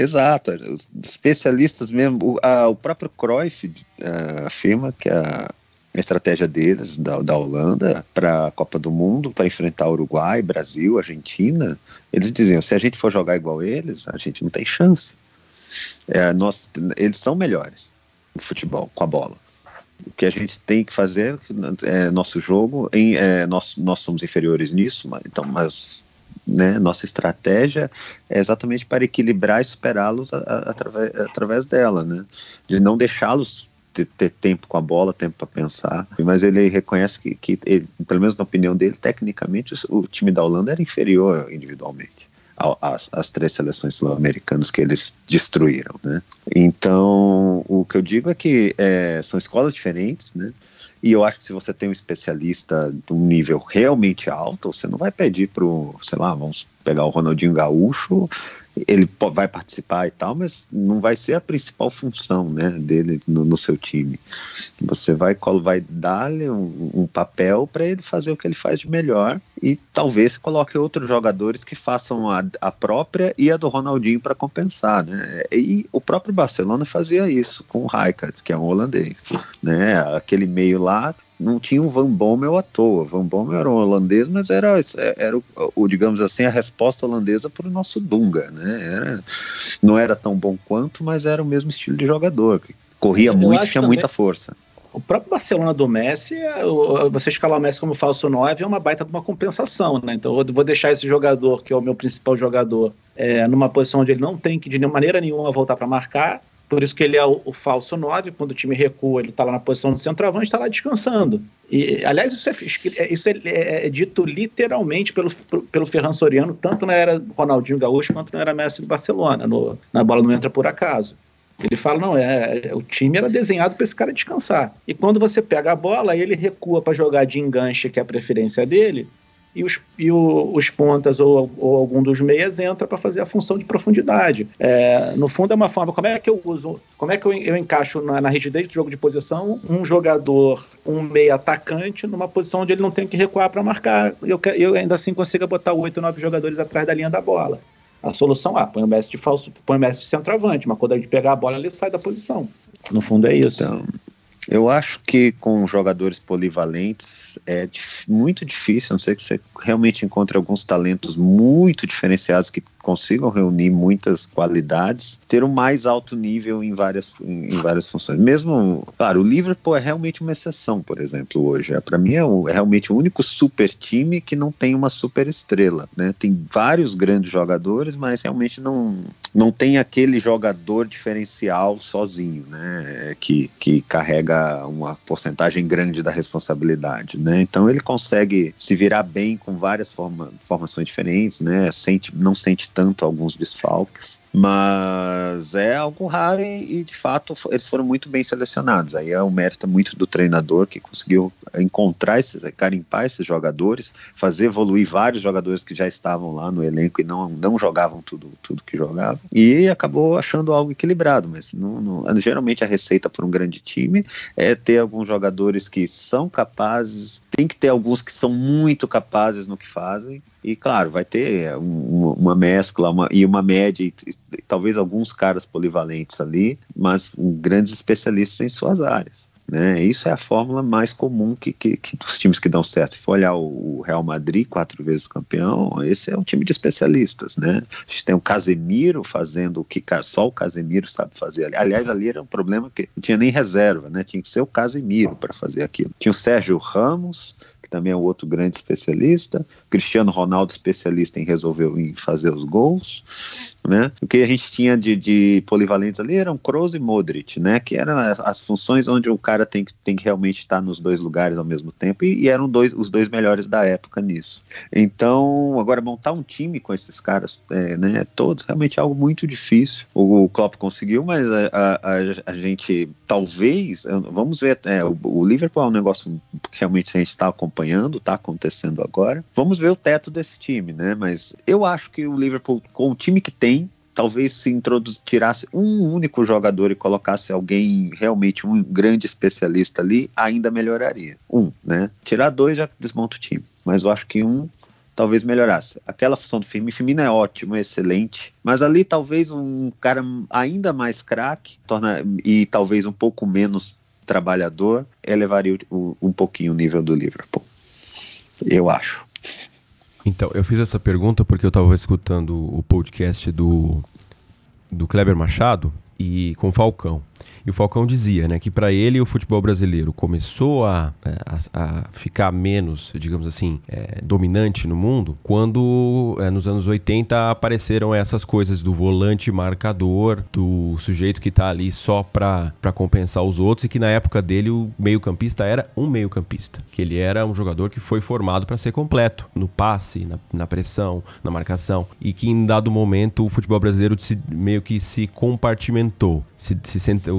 Exato, os especialistas mesmo, o próprio Cruyff afirma que a estratégia deles, da Holanda, para a Copa do Mundo, para enfrentar Uruguai, Brasil, Argentina, eles diziam, se a gente for jogar igual eles, a gente não tem chance. Eles são melhores no futebol, com a bola. O que a gente tem que fazer é nosso jogo, nós somos inferiores nisso, mas né, nossa estratégia é exatamente para equilibrar e superá-los através dela, né? De não deixá-los ter tempo com a bola, tempo para pensar. Mas ele reconhece que ele, pelo menos na opinião dele, tecnicamente o time da Holanda era inferior individualmente. as três seleções sul-americanas que eles destruíram, né? Então, o que eu digo é que são escolas diferentes, né? E eu acho que se você tem um especialista de um nível realmente alto, você não vai pedir pro, sei lá, vamos pegar o Ronaldinho Gaúcho, ele vai participar e tal, mas não vai ser a principal função, né, dele no seu time. Você vai dar-lhe um papel para ele fazer o que ele faz de melhor e talvez coloque outros jogadores que façam a própria e a do Ronaldinho para compensar, né? E o próprio Barcelona fazia isso com o Rijkaard, que é um holandês, né? Aquele meio lá não tinha um Van Bommel à toa. Van Bommel era um holandês, mas era o, digamos assim, a resposta holandesa para o nosso Dunga, né? Não era tão bom quanto, mas era o mesmo estilo de jogador, que corria muito e tinha muita força. O próprio Barcelona do Messi, você escalar o Messi como falso 9 é uma baita de uma compensação, né? Então eu vou deixar esse jogador, que é o meu principal jogador, numa posição onde ele não tem que de maneira nenhuma voltar para marcar. Por isso que ele é o falso 9, quando o time recua, ele está lá na posição do centroavante, está lá descansando. E, aliás, isso é dito literalmente pelo Ferran Soriano, tanto na era Ronaldinho Gaúcho, quanto na era Messi do Barcelona, na bola não entra por acaso. Ele fala, o time era desenhado para esse cara descansar. E quando você pega a bola, ele recua para jogar de enganche, que é a preferência dele, e os pontas ou algum dos meias entra para fazer a função de profundidade. No fundo é uma forma, como é que eu encaixo na rigidez do jogo de posição um jogador, um meia atacante numa posição onde ele não tem que recuar para marcar, eu ainda assim consigo botar 8 ou 9 jogadores atrás da linha da bola. A solução, põe o Messi de falso, põe o Messi de centroavante, mas quando ele pegar a bola ele sai da posição. No fundo é isso. Então, eu acho que com jogadores polivalentes é muito difícil, a não ser que você realmente encontre alguns talentos muito diferenciados que consigam reunir muitas qualidades, ter um mais alto nível em várias funções. Mesmo, claro, o Liverpool é realmente uma exceção, por exemplo, hoje. Para mim é realmente o único super time que não tem uma super estrela, né? Tem vários grandes jogadores, mas realmente não tem aquele jogador diferencial sozinho, né? Que carrega uma porcentagem grande da responsabilidade, né? Então ele consegue se virar bem com várias formações diferentes, né? Não sente tanto alguns desfalques, mas é algo raro e de fato eles foram muito bem selecionados. Aí é um mérito muito do treinador, que conseguiu encontrar carimpar esses jogadores, fazer evoluir vários jogadores que já estavam lá no elenco e não jogavam tudo que jogavam, e acabou achando algo equilibrado. Mas geralmente a receita para um grande time é ter alguns jogadores que são capazes, tem que ter alguns que são muito capazes no que fazem. E claro, vai ter uma mescla e uma média, e talvez alguns caras polivalentes ali, mas grandes especialistas em suas áreas, né? Isso é a fórmula mais comum que dos times que dão certo. Se for olhar o Real Madrid, 4 vezes campeão, esse é um time de especialistas, né? A gente tem o Casemiro fazendo o que só o Casemiro sabe fazer ali. Aliás, ali era um problema que não tinha nem reserva, né? Tinha que ser o Casemiro para fazer aquilo. Tinha o Sérgio Ramos, também é um outro grande especialista, Cristiano Ronaldo, especialista em fazer os gols, né? O que a gente tinha de polivalentes ali eram Kroos e Modric, né? Que eram as funções onde o cara tem que realmente estar nos dois lugares ao mesmo tempo, e eram os dois melhores da época nisso. Então, agora montar um time com esses caras, né, todos, realmente é algo muito difícil. O Klopp conseguiu, mas a gente talvez, vamos ver, o Liverpool é um negócio que realmente a gente está acompanhando, tá acontecendo agora. Vamos ver o teto desse time, né? Mas eu acho que o Liverpool, com o time que tem, talvez se tirasse um único jogador e colocasse alguém realmente um grande especialista ali, ainda melhoraria. Né? Tirar 2 já desmonta o time, mas eu acho que um talvez melhorasse. Aquela função do Firmino é ótima, é excelente, mas ali talvez um cara ainda mais craque, e talvez um pouco menos trabalhador, elevaria um pouquinho o nível do Liverpool, eu acho. Então, eu fiz essa pergunta porque eu estava escutando o podcast do Kleber Machado e com Falcão, E o Falcão dizia, né, que para ele o futebol brasileiro começou a ficar menos, digamos assim, dominante no mundo quando nos anos 80 apareceram essas coisas do volante marcador, do sujeito que tá ali só para compensar os outros, e que na época dele o meio-campista era um meio-campista, que ele era um jogador que foi formado para ser completo no passe, na pressão, na marcação, e que em dado momento o futebol brasileiro meio que se compartimentou,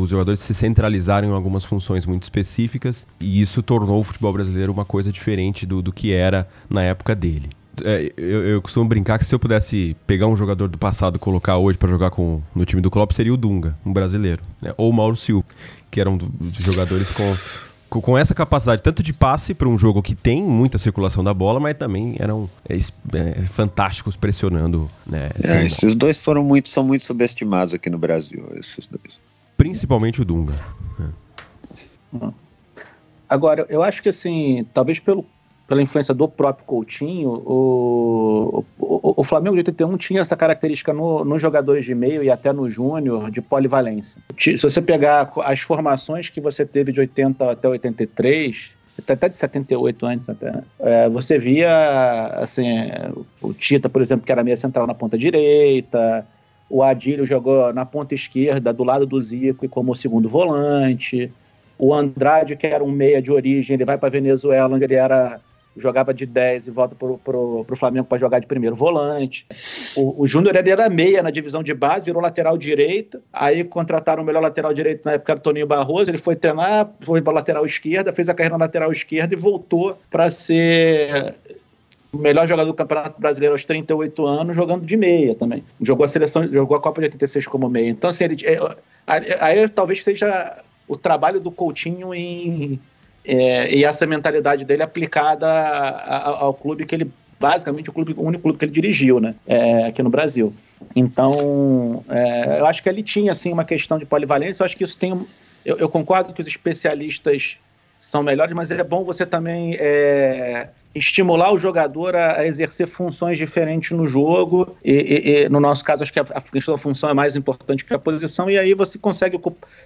os jogadores se centralizaram em algumas funções muito específicas, e isso tornou o futebol brasileiro uma coisa diferente do que era na época dele. Eu costumo brincar que se eu pudesse pegar um jogador do passado e colocar hoje para jogar no time do Klopp, seria o Dunga, um brasileiro, né? Ou o Maurício, que eram jogadores com essa capacidade tanto de passe para um jogo que tem muita circulação da bola, mas também eram fantásticos pressionando, né? Esses dois são muito subestimados aqui no Brasil, esses dois. Principalmente o Dunga. Agora, eu acho que assim, talvez pela influência do próprio Coutinho, o Flamengo de 81 tinha essa característica nos jogadores de meio e até no Júnior, de polivalência. Se você pegar as formações que você teve de 80 até 83, até de 78 antes, você via assim, o Tita, por exemplo, que era meia central na ponta direita, o Adílio jogou na ponta esquerda, do lado do Zico, e como segundo volante. O Andrade, que era um meia de origem, ele vai para a Venezuela, onde ele jogava de 10 e volta pro Flamengo para jogar de primeiro volante. O Júnior era meia na divisão de base, virou lateral direito, aí contrataram o melhor lateral direito na época do Toninho Barroso, ele foi treinar, foi para lateral esquerda, fez a carreira na lateral esquerda e voltou para ser o melhor jogador do Campeonato Brasileiro aos 38 anos, jogando de meia também. Jogou a Copa de 86 como meia. Então, assim, aí talvez seja o trabalho do Coutinho e essa mentalidade dele aplicada ao clube que ele, basicamente, o único clube que ele dirigiu, né, aqui no Brasil. Então, eu acho que ele tinha, assim, uma questão de polivalência. Eu acho que isso tem... Eu concordo que os especialistas são melhores, mas é bom você também estimular o jogador a exercer funções diferentes no jogo, e no nosso caso, acho que a questão da função é mais importante que a posição, e aí você consegue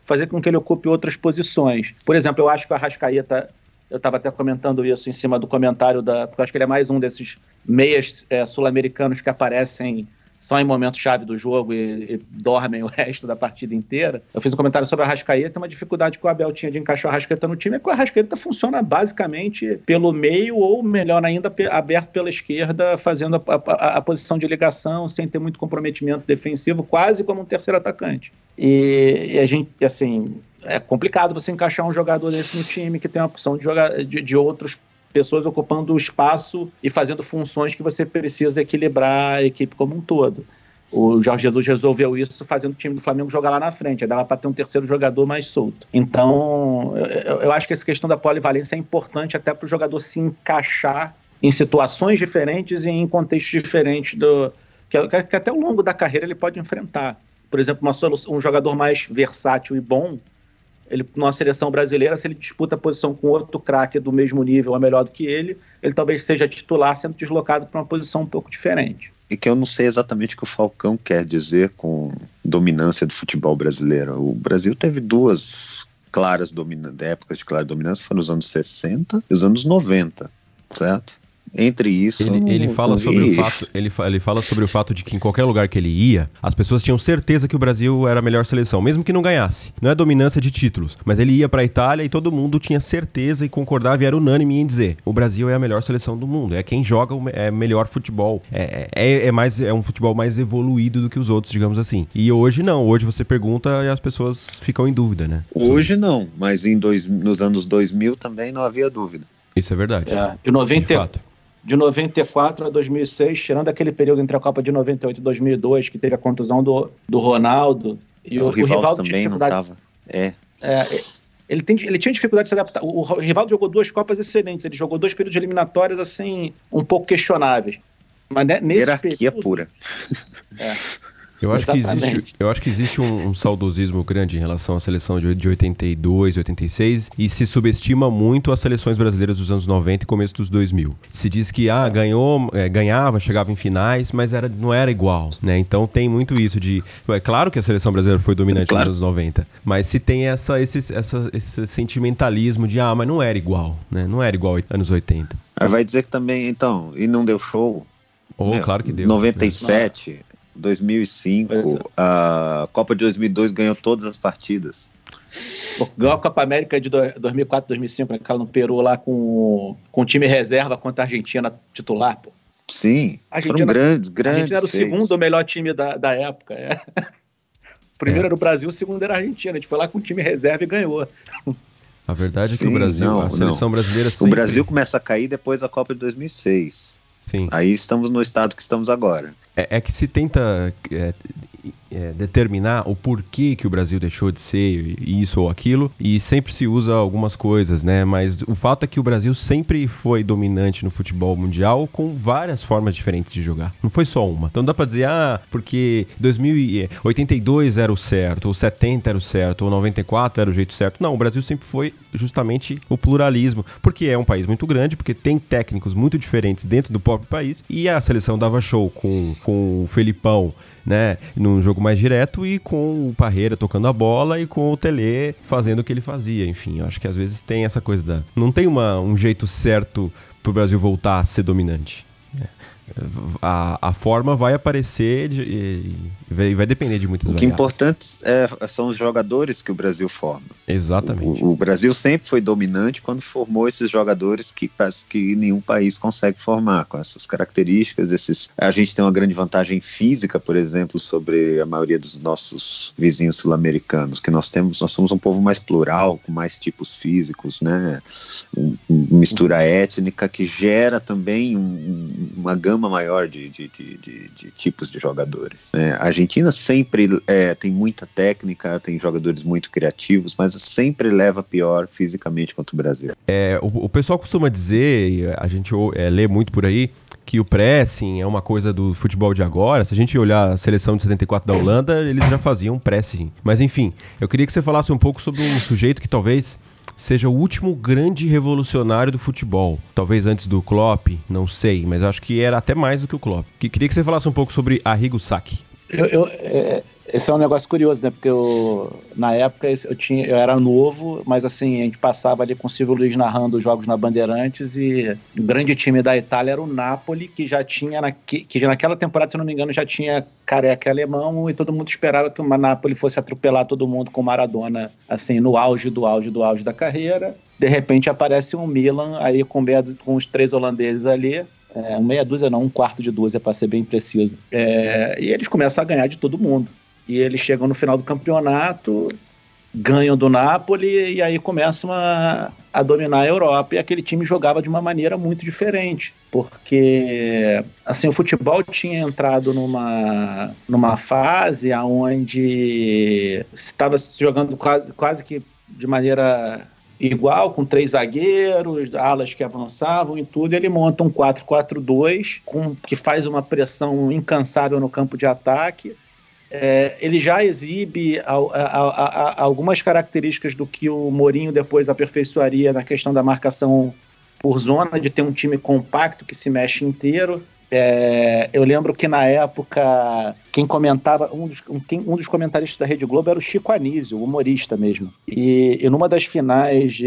fazer com que ele ocupe outras posições. Por exemplo, eu acho que o Arrascaeta, eu estava até comentando isso em cima do comentário, porque eu acho que ele é mais um desses meias sul-americanos que aparecem só em momento-chave do jogo e dormem o resto da partida inteira. Eu fiz um comentário sobre a Arrascaeta, uma dificuldade que o Abel tinha de encaixar a Arrascaeta no time é que a Arrascaeta funciona basicamente pelo meio, ou melhor ainda, aberto pela esquerda, fazendo a posição de ligação, sem ter muito comprometimento defensivo, quase como um terceiro atacante. E a gente, assim, é complicado você encaixar um jogador desse no time que tem a opção de jogar de outros pessoas ocupando o espaço e fazendo funções que você precisa equilibrar a equipe como um todo. O Jorge Jesus resolveu isso fazendo o time do Flamengo jogar lá na frente, aí dava para ter um terceiro jogador mais solto. Então, eu acho que essa questão da polivalência é importante até para o jogador se encaixar em situações diferentes e em contextos diferentes que até ao longo da carreira ele pode enfrentar. Por exemplo, um jogador mais versátil e bom, ele, numa seleção brasileira, se ele disputa a posição com outro craque do mesmo nível ou melhor do que ele talvez seja titular, sendo deslocado para uma posição um pouco diferente. E que eu não sei exatamente o que o Falcão quer dizer com dominância do futebol brasileiro. O Brasil teve duas claras épocas de clara dominância, foram os anos 60 e os anos 90, certo? Entre isso... Ele fala sobre o fato de que em qualquer lugar que ele ia, as pessoas tinham certeza que o Brasil era a melhor seleção, mesmo que não ganhasse. Não é dominância de títulos, mas ele ia para a Itália e todo mundo tinha certeza e concordava e era unânime em dizer: o Brasil é a melhor seleção do mundo, é quem joga melhor futebol, é um futebol mais evoluído do que os outros, digamos assim. E hoje não, hoje você pergunta e as pessoas ficam em dúvida, né? Hoje não, mas nos anos 2000 também não havia dúvida. Isso é verdade. De 94 a 2006, tirando aquele período entre a Copa de 98 e 2002, que teve a contusão do Ronaldo. E o Rivaldo também não estava. Ele tinha dificuldade de se adaptar. O Rivaldo jogou duas Copas excelentes. Ele jogou dois períodos eliminatórios, assim, um pouco questionáveis. Mas nesse período... Hierarquia pura. Eu acho que existe um saudosismo grande em relação à seleção de 82, 86, e se subestima muito as seleções brasileiras dos anos 90 e começo dos 2000. Se diz que ganhava, chegava em finais, mas não era igual, né? Então tem muito isso de... É claro que a seleção brasileira foi dominante nos anos 90, mas se tem esse sentimentalismo de mas não era igual, né? Não era igual anos 80. Vai dizer que também, então, e não deu show? Claro que deu. 97... Né? 2005, a Copa de 2002 ganhou todas as partidas. Ganhou a Copa América de 2004, 2005, naquela no Peru lá com o time reserva contra a Argentina titular, pô. Sim, foram grandes. A Argentina era o segundo melhor time da época. É. O primeiro era o Brasil, o segundo era a Argentina. A gente foi lá com o time reserva e ganhou. A verdade é que o Brasil, a seleção brasileira... O Brasil começa a cair depois da Copa de 2006. Sim. Aí estamos no estado que estamos agora. É que se tenta determinar o porquê que o Brasil deixou de ser isso ou aquilo, e sempre se usa algumas coisas, né? Mas o fato é que o Brasil sempre foi dominante no futebol mundial com várias formas diferentes de jogar. Não foi só uma. Então não dá pra dizer, porque 82 era o certo, ou 70 era o certo, ou 94 era o jeito certo. Não, o Brasil sempre foi justamente o pluralismo, porque é um país muito grande, porque tem técnicos muito diferentes dentro do próprio país, e a seleção dava show com o Felipão, né, num jogo mais direto, e com o Parreira tocando a bola e com o Telê fazendo o que ele fazia. Enfim, eu acho que às vezes tem essa coisa não tem um jeito certo pro Brasil voltar a ser dominante. A forma vai aparecer e vai depender de muitas variáveis. O que é importante são os jogadores que o Brasil forma. Exatamente. O Brasil sempre foi dominante quando formou esses jogadores que nenhum país consegue formar, com essas características. A gente tem uma grande vantagem física, por exemplo, sobre a maioria dos nossos vizinhos sul-americanos, que nós somos um povo mais plural, com mais tipos físicos, né? Mistura étnica que gera também uma gama maior de tipos de jogadores. A Argentina sempre tem muita técnica, tem jogadores muito criativos, mas sempre leva pior fisicamente contra o Brasil. O pessoal costuma dizer, e a gente lê muito por aí, que o pressing é uma coisa do futebol de agora. Se a gente olhar a seleção de 74 da Holanda, eles já faziam pressing. Mas enfim, eu queria que você falasse um pouco sobre um sujeito que talvez seja o último grande revolucionário do futebol. Talvez antes do Klopp, não sei, mas acho que era até mais do que o Klopp. Queria que você falasse um pouco sobre Arrigo Sacchi. Esse é um negócio curioso, né? Porque na época eu era novo, mas assim, a gente passava ali com o Silvio Luiz narrando os jogos na Bandeirantes, e o grande time da Itália era o Napoli, que já tinha, naquela temporada, se não me engano, já tinha Careca alemão, e todo mundo esperava que o Napoli fosse atropelar todo mundo com Maradona, assim, no auge do auge da carreira. De repente aparece um Milan aí com os três holandeses ali, meia dúzia não, um quarto de dúzia, para ser bem preciso, e eles começam a ganhar de todo mundo. E eles chegam no final do campeonato, ganham do Napoli, e aí começam a dominar a Europa. E aquele time jogava de uma maneira muito diferente, porque assim, o futebol tinha entrado numa fase onde estava se jogando quase que de maneira igual, com três zagueiros, alas que avançavam e tudo. Ele monta um 4-4-2, que faz uma pressão incansável no campo de ataque. Ele já exibe algumas características do que o Mourinho depois aperfeiçoaria na questão da marcação por zona, de ter um time compacto que se mexe inteiro. Eu lembro que na época quem comentava, um dos comentaristas da Rede Globo era o Chico Anísio, humorista mesmo, e numa das finais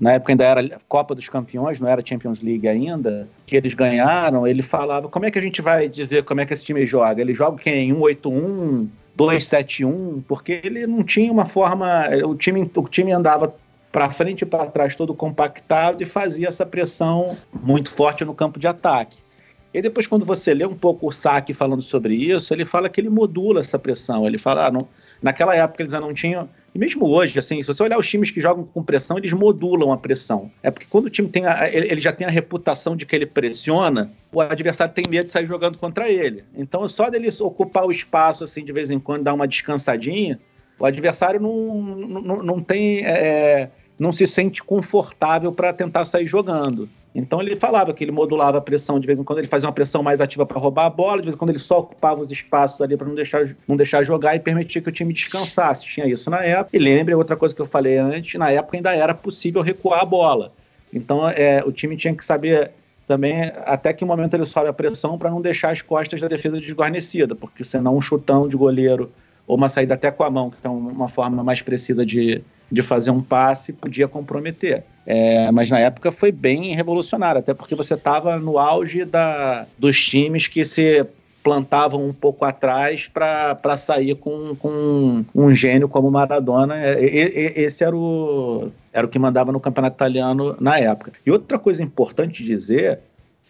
na época ainda era Copa dos Campeões, não era Champions League ainda, que eles ganharam, ele falava: como é que a gente vai dizer como é que esse time joga? Ele joga em 1-8-1, 2-7-1, porque ele não tinha uma forma. O time andava para frente e para trás, todo compactado, e fazia essa pressão muito forte no campo de ataque. E depois, quando você lê um pouco o Sacchi falando sobre isso, ele fala que ele modula essa pressão. Ele fala, naquela época eles já não tinham... E mesmo hoje, assim, se você olhar os times que jogam com pressão, eles modulam a pressão. Porque quando o time ele já tem a reputação de que ele pressiona, o adversário tem medo de sair jogando contra ele. Então, só dele ocupar o espaço, assim, de vez em quando, dar uma descansadinha, o adversário não se sente confortável para tentar sair jogando. Então ele falava que ele modulava a pressão de vez em quando, ele fazia uma pressão mais ativa para roubar a bola, de vez em quando ele só ocupava os espaços ali para não deixar jogar e permitir que o time descansasse. Tinha isso na época. E lembra outra coisa que eu falei antes, na época ainda era possível recuar a bola. Então o time tinha que saber também até que momento ele sobe a pressão para não deixar as costas da defesa desguarnecida, porque senão um chutão de goleiro ou uma saída até com a mão, que é uma forma mais precisa de fazer um passe, podia comprometer. Mas na época foi bem revolucionário, até porque você estava no auge dos times que se plantavam um pouco atrás para sair com um gênio como Maradona. Esse era o que mandava no campeonato italiano na época. E outra coisa importante dizer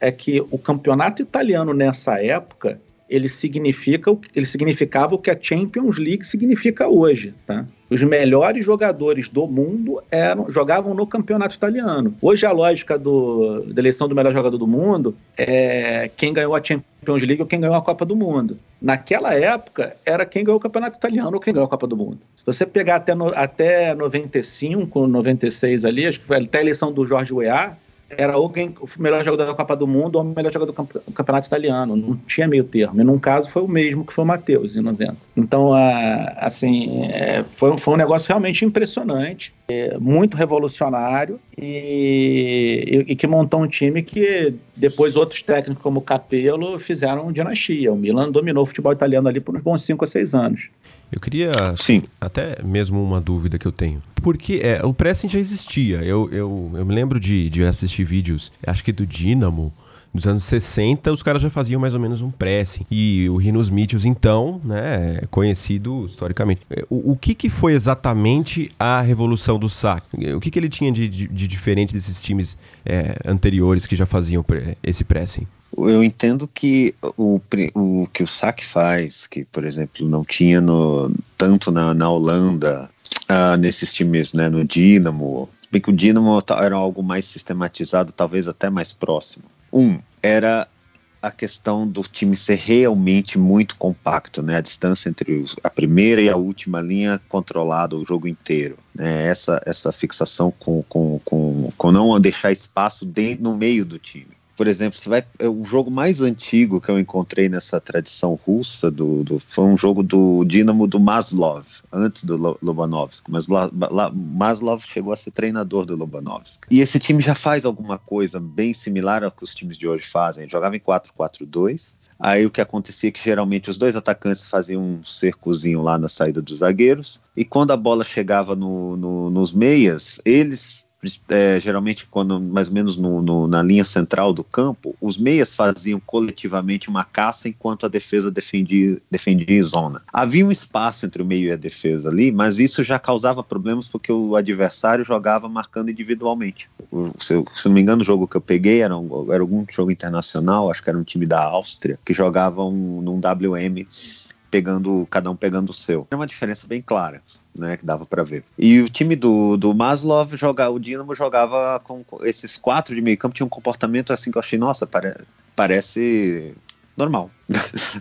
é que o campeonato italiano nessa época ele significava o que a Champions League significa hoje, tá? Os melhores jogadores do mundo jogavam no campeonato italiano. Hoje a lógica da eleição do melhor jogador do mundo é quem ganhou a Champions League ou quem ganhou a Copa do Mundo. Naquela época era quem ganhou o campeonato italiano ou quem ganhou a Copa do Mundo. Se você pegar até 95, 96 ali, acho que até a eleição do Jorge Weah, era ou o melhor jogador da Copa do Mundo ou o melhor jogador do Campeonato Italiano. Não tinha meio termo. E num caso foi o mesmo que foi o Matheus, em 90. Então, foi um negócio realmente impressionante, muito revolucionário e que montou um time que depois outros técnicos como o Capello fizeram dinastia. O Milan dominou o futebol italiano ali por uns bons 5 a 6 anos. Eu queria, sim, até mesmo uma dúvida que eu tenho. Porque o pressing já existia. Eu me lembro de assistir vídeos, acho que do Dynamo, dos anos 60, os caras já faziam mais ou menos um pressing. E o Rinus Michels, então, né, conhecido historicamente. O que foi exatamente a revolução do Sacchi? O que ele tinha de diferente desses times anteriores que já faziam esse pressing? Eu entendo que o que o Sacchi faz, que, por exemplo, não tinha tanto na Holanda, nesses times, né, no Dynamo, bem que o Dynamo era algo mais sistematizado, talvez até mais próximo. Era a questão do time ser realmente muito compacto, né? A distância entre a primeira e a última linha controlada o jogo inteiro, né? Essa fixação com não deixar espaço no meio do time. Por exemplo, o jogo mais antigo que eu encontrei nessa tradição russa foi um jogo do Dynamo do Maslov, antes do Lobanovskyi, mas Maslov chegou a ser treinador do Lobanovskyi. E esse time já faz alguma coisa bem similar ao que os times de hoje fazem. Jogava em 4-4-2, aí o que acontecia é que geralmente os dois atacantes faziam um cercozinho lá na saída dos zagueiros, e quando a bola chegava nos meias, eles... geralmente quando mais ou menos na linha central do campo, os meias faziam coletivamente uma caça enquanto a defesa defendia em zona. Havia um espaço entre o meio e a defesa ali, mas isso já causava problemas porque o adversário jogava marcando individualmente. Se não me engano, o jogo que eu peguei era algum jogo internacional, acho que era um time da Áustria, que jogava num WM, cada um pegando o seu. Era uma diferença bem clara, né, que dava para ver. E o time do Maslov, o Dynamo jogava com esses 4 de meio campo, tinha um comportamento assim que eu achei, nossa, parece normal.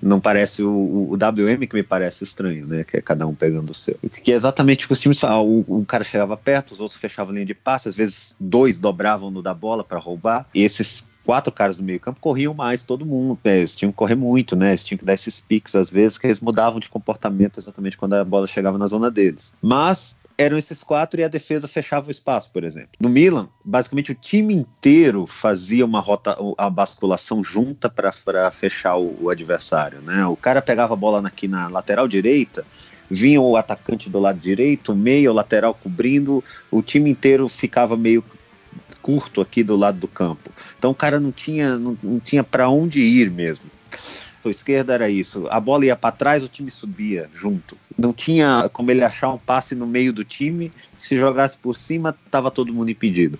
Não parece o WM, que me parece estranho, né, que é cada um pegando o seu. Que é exatamente o que os times falam. Um cara chegava perto, os outros fechavam a linha de passe, às vezes 2 dobravam no da bola para roubar, e esses 4 caras no meio campo corriam mais, todo mundo, né? Eles tinham que correr muito, né? Eles tinham que dar esses piques às vezes, que eles mudavam de comportamento exatamente quando a bola chegava na zona deles. Mas eram esses 4 e a defesa fechava o espaço, por exemplo. No Milan, basicamente o time inteiro fazia a basculação junta para fechar o adversário, né? O cara pegava a bola aqui na lateral direita, vinha o atacante do lado direito, o meio, o lateral cobrindo, o time inteiro ficava meio curto aqui do lado do campo. Então o cara não tinha para onde ir mesmo. A esquerda era isso, a bola ia para trás, o time subia junto. Não tinha como ele achar um passe no meio do time, se jogasse por cima, estava todo mundo impedido.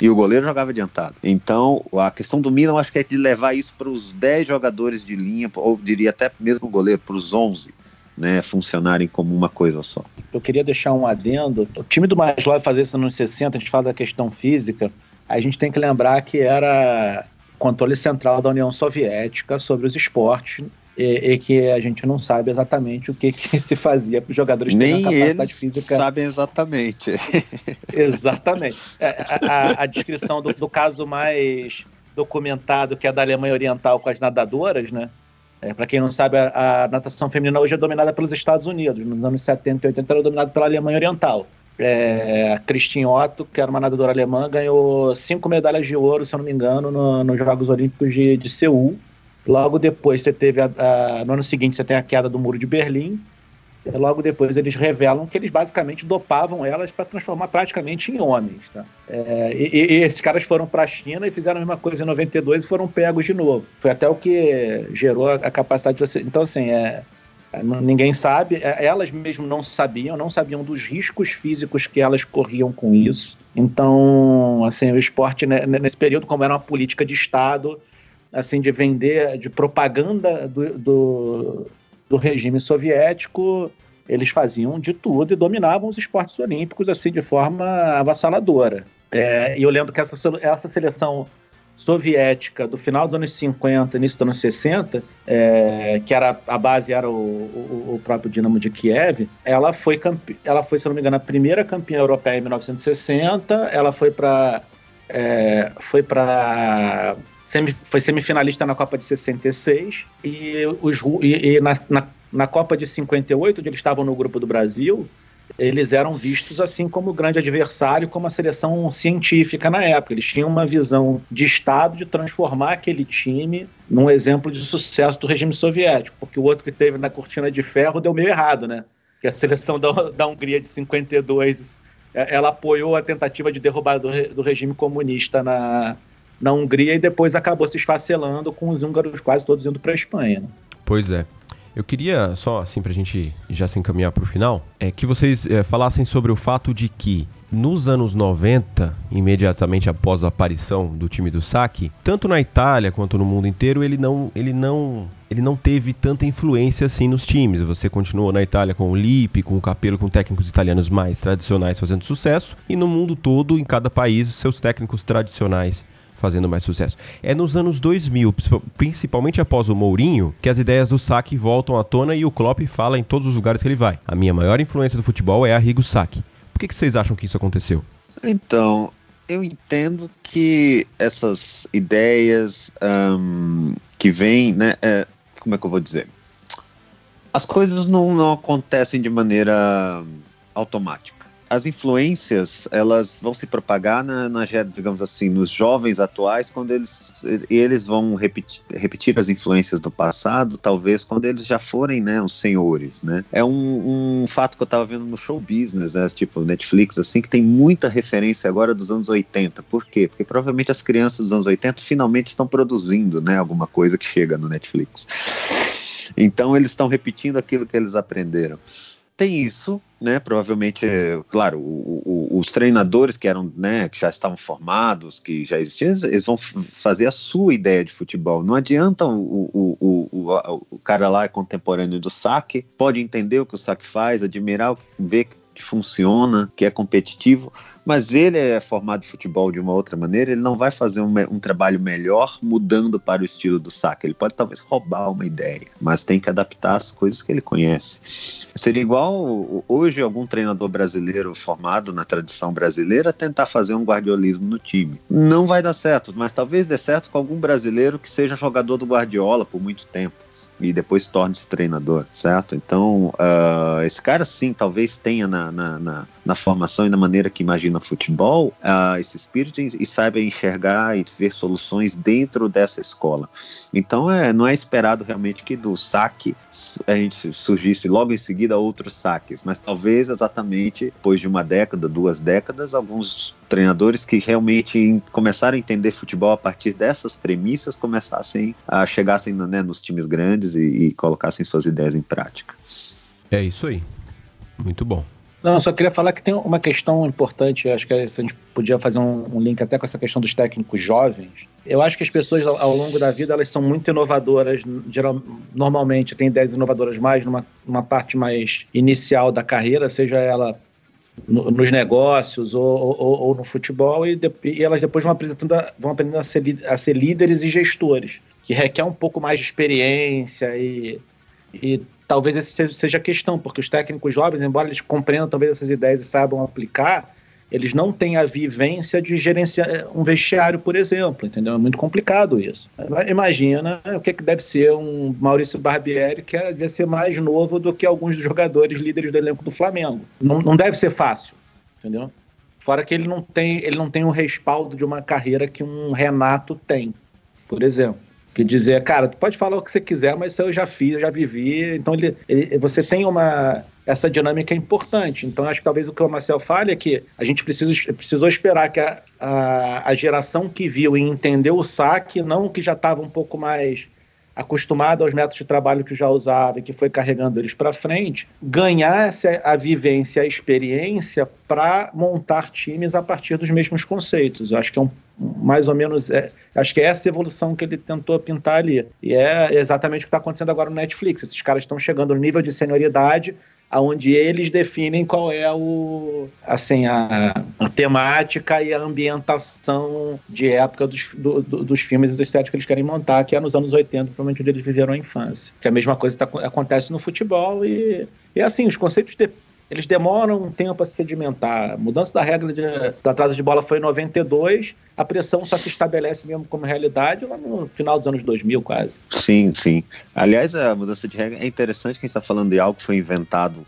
E o goleiro jogava adiantado. Então, a questão do Milan, acho que é de levar isso para os 10 jogadores de linha, ou diria até mesmo o goleiro, para os 11, né, funcionarem como uma coisa só. Eu queria deixar um adendo. O time do Maslov fazia isso nos 60, a gente fala da questão física, a gente tem que lembrar que era controle central da União Soviética sobre os esportes e que a gente não sabe exatamente o que se fazia para os jogadores terem capacidade física. Nem eles sabem exatamente. Exatamente. A descrição do caso mais documentado, que é da Alemanha Oriental com as nadadoras, né? Para quem não sabe, a natação feminina hoje é dominada pelos Estados Unidos. Nos anos 70 e 80 era dominada pela Alemanha Oriental. A Christine Otto, que era uma nadadora alemã, ganhou 5 medalhas de ouro, se eu não me engano, nos Jogos Olímpicos de Seul. Logo depois você teve no ano seguinte você tem a queda do Muro de Berlim. E logo depois eles revelam que eles basicamente dopavam elas para transformar praticamente em homens, tá? E esses caras foram para a China e fizeram a mesma coisa em 92 e foram pegos de novo. Foi até o que gerou a capacidade de você... Então, assim, ninguém sabe. Elas mesmo não sabiam dos riscos físicos que elas corriam com isso. Então, assim, o esporte, né, nesse período, como era uma política de Estado, assim, de vender, de propaganda do regime soviético, eles faziam de tudo e dominavam os esportes olímpicos assim de forma avassaladora. E eu lembro que essa seleção soviética do final dos anos 50, início dos anos 60, que era, a base era o próprio Dinamo de Kiev, ela foi, se não me engano, a primeira campeã europeia em 1960, ela foi para... Foi semifinalista na Copa de 66 e na Copa de 58, onde eles estavam no grupo do Brasil, eles eram vistos assim como grande adversário, como a seleção científica na época. Eles tinham uma visão de Estado de transformar aquele time num exemplo de sucesso do regime soviético, porque o outro que teve na cortina de ferro deu meio errado, né? Que a seleção da Hungria de 52, ela apoiou a tentativa de derrubar do regime comunista na Hungria e depois acabou se esfacelando com os húngaros quase todos indo para a Espanha. Né? Pois é. Eu queria só, assim, para a gente já se encaminhar para o final, que vocês falassem sobre o fato de que nos anos 90, imediatamente após a aparição do time do Sacchi, tanto na Itália quanto no mundo inteiro, ele não teve tanta influência assim nos times. Você continuou na Itália com o Lippi, com o Capello, com técnicos italianos mais tradicionais fazendo sucesso, e no mundo todo, em cada país, seus técnicos tradicionais fazendo mais sucesso. É nos anos 2000, principalmente após o Mourinho, que as ideias do Sacchi voltam à tona e o Klopp fala em todos os lugares que ele vai: a minha maior influência do futebol é Arrigo Sacchi. Por que vocês acham que isso aconteceu? Então, eu entendo que essas ideias que vêm, né? Como é que eu vou dizer? As coisas não acontecem de maneira automática. As influências, elas vão se propagar digamos assim, nos jovens atuais, quando eles vão repetir as influências do passado, talvez quando eles já forem, né, os senhores, né? É um fato que eu estava vendo no show business, né, tipo Netflix, assim, que tem muita referência agora dos anos 80. Por quê? Porque provavelmente as crianças dos anos 80 finalmente estão produzindo, né, alguma coisa que chega no Netflix. Então eles estão repetindo aquilo que eles aprenderam. Tem isso, né, provavelmente, claro, os treinadores que eram, né, que já estavam formados, que já existiam, eles vão fazer a sua ideia de futebol. Não adianta o cara lá contemporâneo do Sacchi, pode entender o que o Sacchi faz, admirar, ver que funciona, que é competitivo, mas ele é formado em futebol de uma outra maneira, ele não vai fazer um trabalho melhor mudando para o estilo do Sacchi. Ele pode talvez roubar uma ideia, mas tem que adaptar as coisas que ele conhece. Seria igual hoje algum treinador brasileiro formado na tradição brasileira tentar fazer um guardiolismo no time. Não vai dar certo, mas talvez dê certo com algum brasileiro que seja jogador do Guardiola por muito tempo e depois torne-se treinador, certo? Então, esse cara sim, talvez tenha na formação e na maneira que imagina futebol, esse espírito e saiba enxergar e ver soluções dentro dessa escola. Então, não é esperado realmente que do Sacchi a gente surgisse logo em seguida outros Sacchis, mas talvez exatamente depois de uma década, 2 décadas, alguns treinadores que realmente começaram a entender futebol a partir dessas premissas começassem a chegassem, né, nos times grandes e colocassem suas ideias em prática. É isso aí. Muito bom. Não, só queria falar que tem uma questão importante, acho que a gente podia fazer um link até com essa questão dos técnicos jovens. Eu acho que as pessoas ao longo da vida, elas são muito inovadoras, normalmente tem ideias inovadoras mais numa parte mais inicial da carreira, seja ela nos negócios ou no futebol, e elas depois vão aprendendo a ser líderes e gestores. que requer um pouco mais de experiência e talvez essa seja a questão, porque os técnicos jovens, embora eles compreendam talvez essas ideias e saibam aplicar, eles não têm a vivência de gerenciar um vestiário, por exemplo, entendeu? É muito complicado isso. Imagina o que deve ser um Maurício Barbieri, que deve ser mais novo do que alguns dos jogadores líderes do elenco do Flamengo. Não deve ser fácil, entendeu? Fora que ele não tem o respaldo de uma carreira que um Renato tem, por exemplo. Que dizer, cara, tu pode falar o que você quiser, mas isso eu já fiz, eu já vivi. Então você tem essa dinâmica é importante. Então acho que talvez o que o Marcel fale é que a gente precisou esperar que a geração que viu e entendeu o Sacchi, não que já estava um pouco mais acostumada aos métodos de trabalho que já usava e que foi carregando eles para frente, ganhasse a vivência, a experiência para montar times a partir dos mesmos conceitos. Eu acho que é mais ou menos, acho que é essa evolução que ele tentou pintar ali. E é exatamente o que está acontecendo agora no Netflix. Esses caras estão chegando no nível de senioridade onde eles definem qual é a temática e a ambientação de época dos filmes e dos sets que eles querem montar, que é nos anos 80, provavelmente onde eles viveram a infância. Que a mesma coisa acontece no futebol e assim, os conceitos eles demoram um tempo a se sedimentar. A mudança da regra da atraso de bola foi em 92, a pressão só se estabelece mesmo como realidade lá no final dos anos 2000, quase. Sim, sim. Aliás, a mudança de regra é interessante, que a gente está falando de algo que foi inventado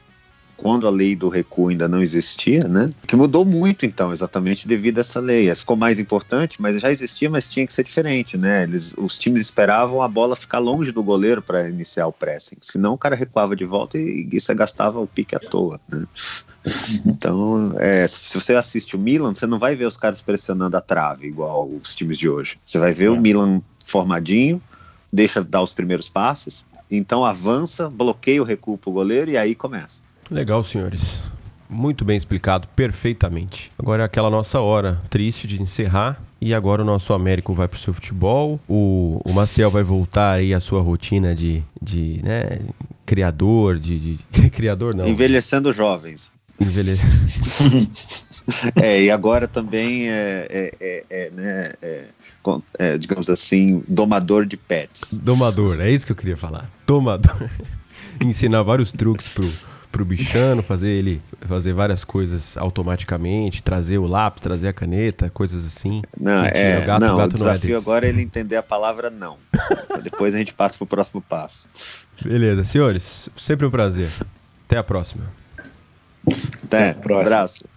quando a lei do recuo ainda não existia, né? Que mudou muito, então, exatamente devido a essa lei. Ficou mais importante, mas já existia, mas tinha que ser diferente, né? Os times esperavam a bola ficar longe do goleiro para iniciar o pressing. Senão o cara recuava de volta e você gastava o pique à toa, né? Então, se você assiste o Milan, você não vai ver os caras pressionando a trave igual os times de hoje. Você vai ver o Milan formadinho, deixa dar os primeiros passes, então avança, bloqueia o recuo pro goleiro e aí começa. Legal, senhores. Muito bem explicado, perfeitamente. Agora é aquela nossa hora triste de encerrar. E agora o nosso Américo vai pro seu futebol. O Maciel vai voltar aí à sua rotina de né, criador, criador não. Envelhecendo jovens. Envelhecendo. E agora também né, digamos assim, domador de pets. Domador, é isso que eu queria falar. Domador. Ensinar vários truques pro bichano, fazer ele fazer várias coisas automaticamente, trazer o lápis, trazer a caneta, coisas assim. Não, o desafio não agora é ele entender a palavra não. Depois a gente passa pro próximo passo. Beleza, senhores, sempre um prazer. Até a próxima. Até, um abraço.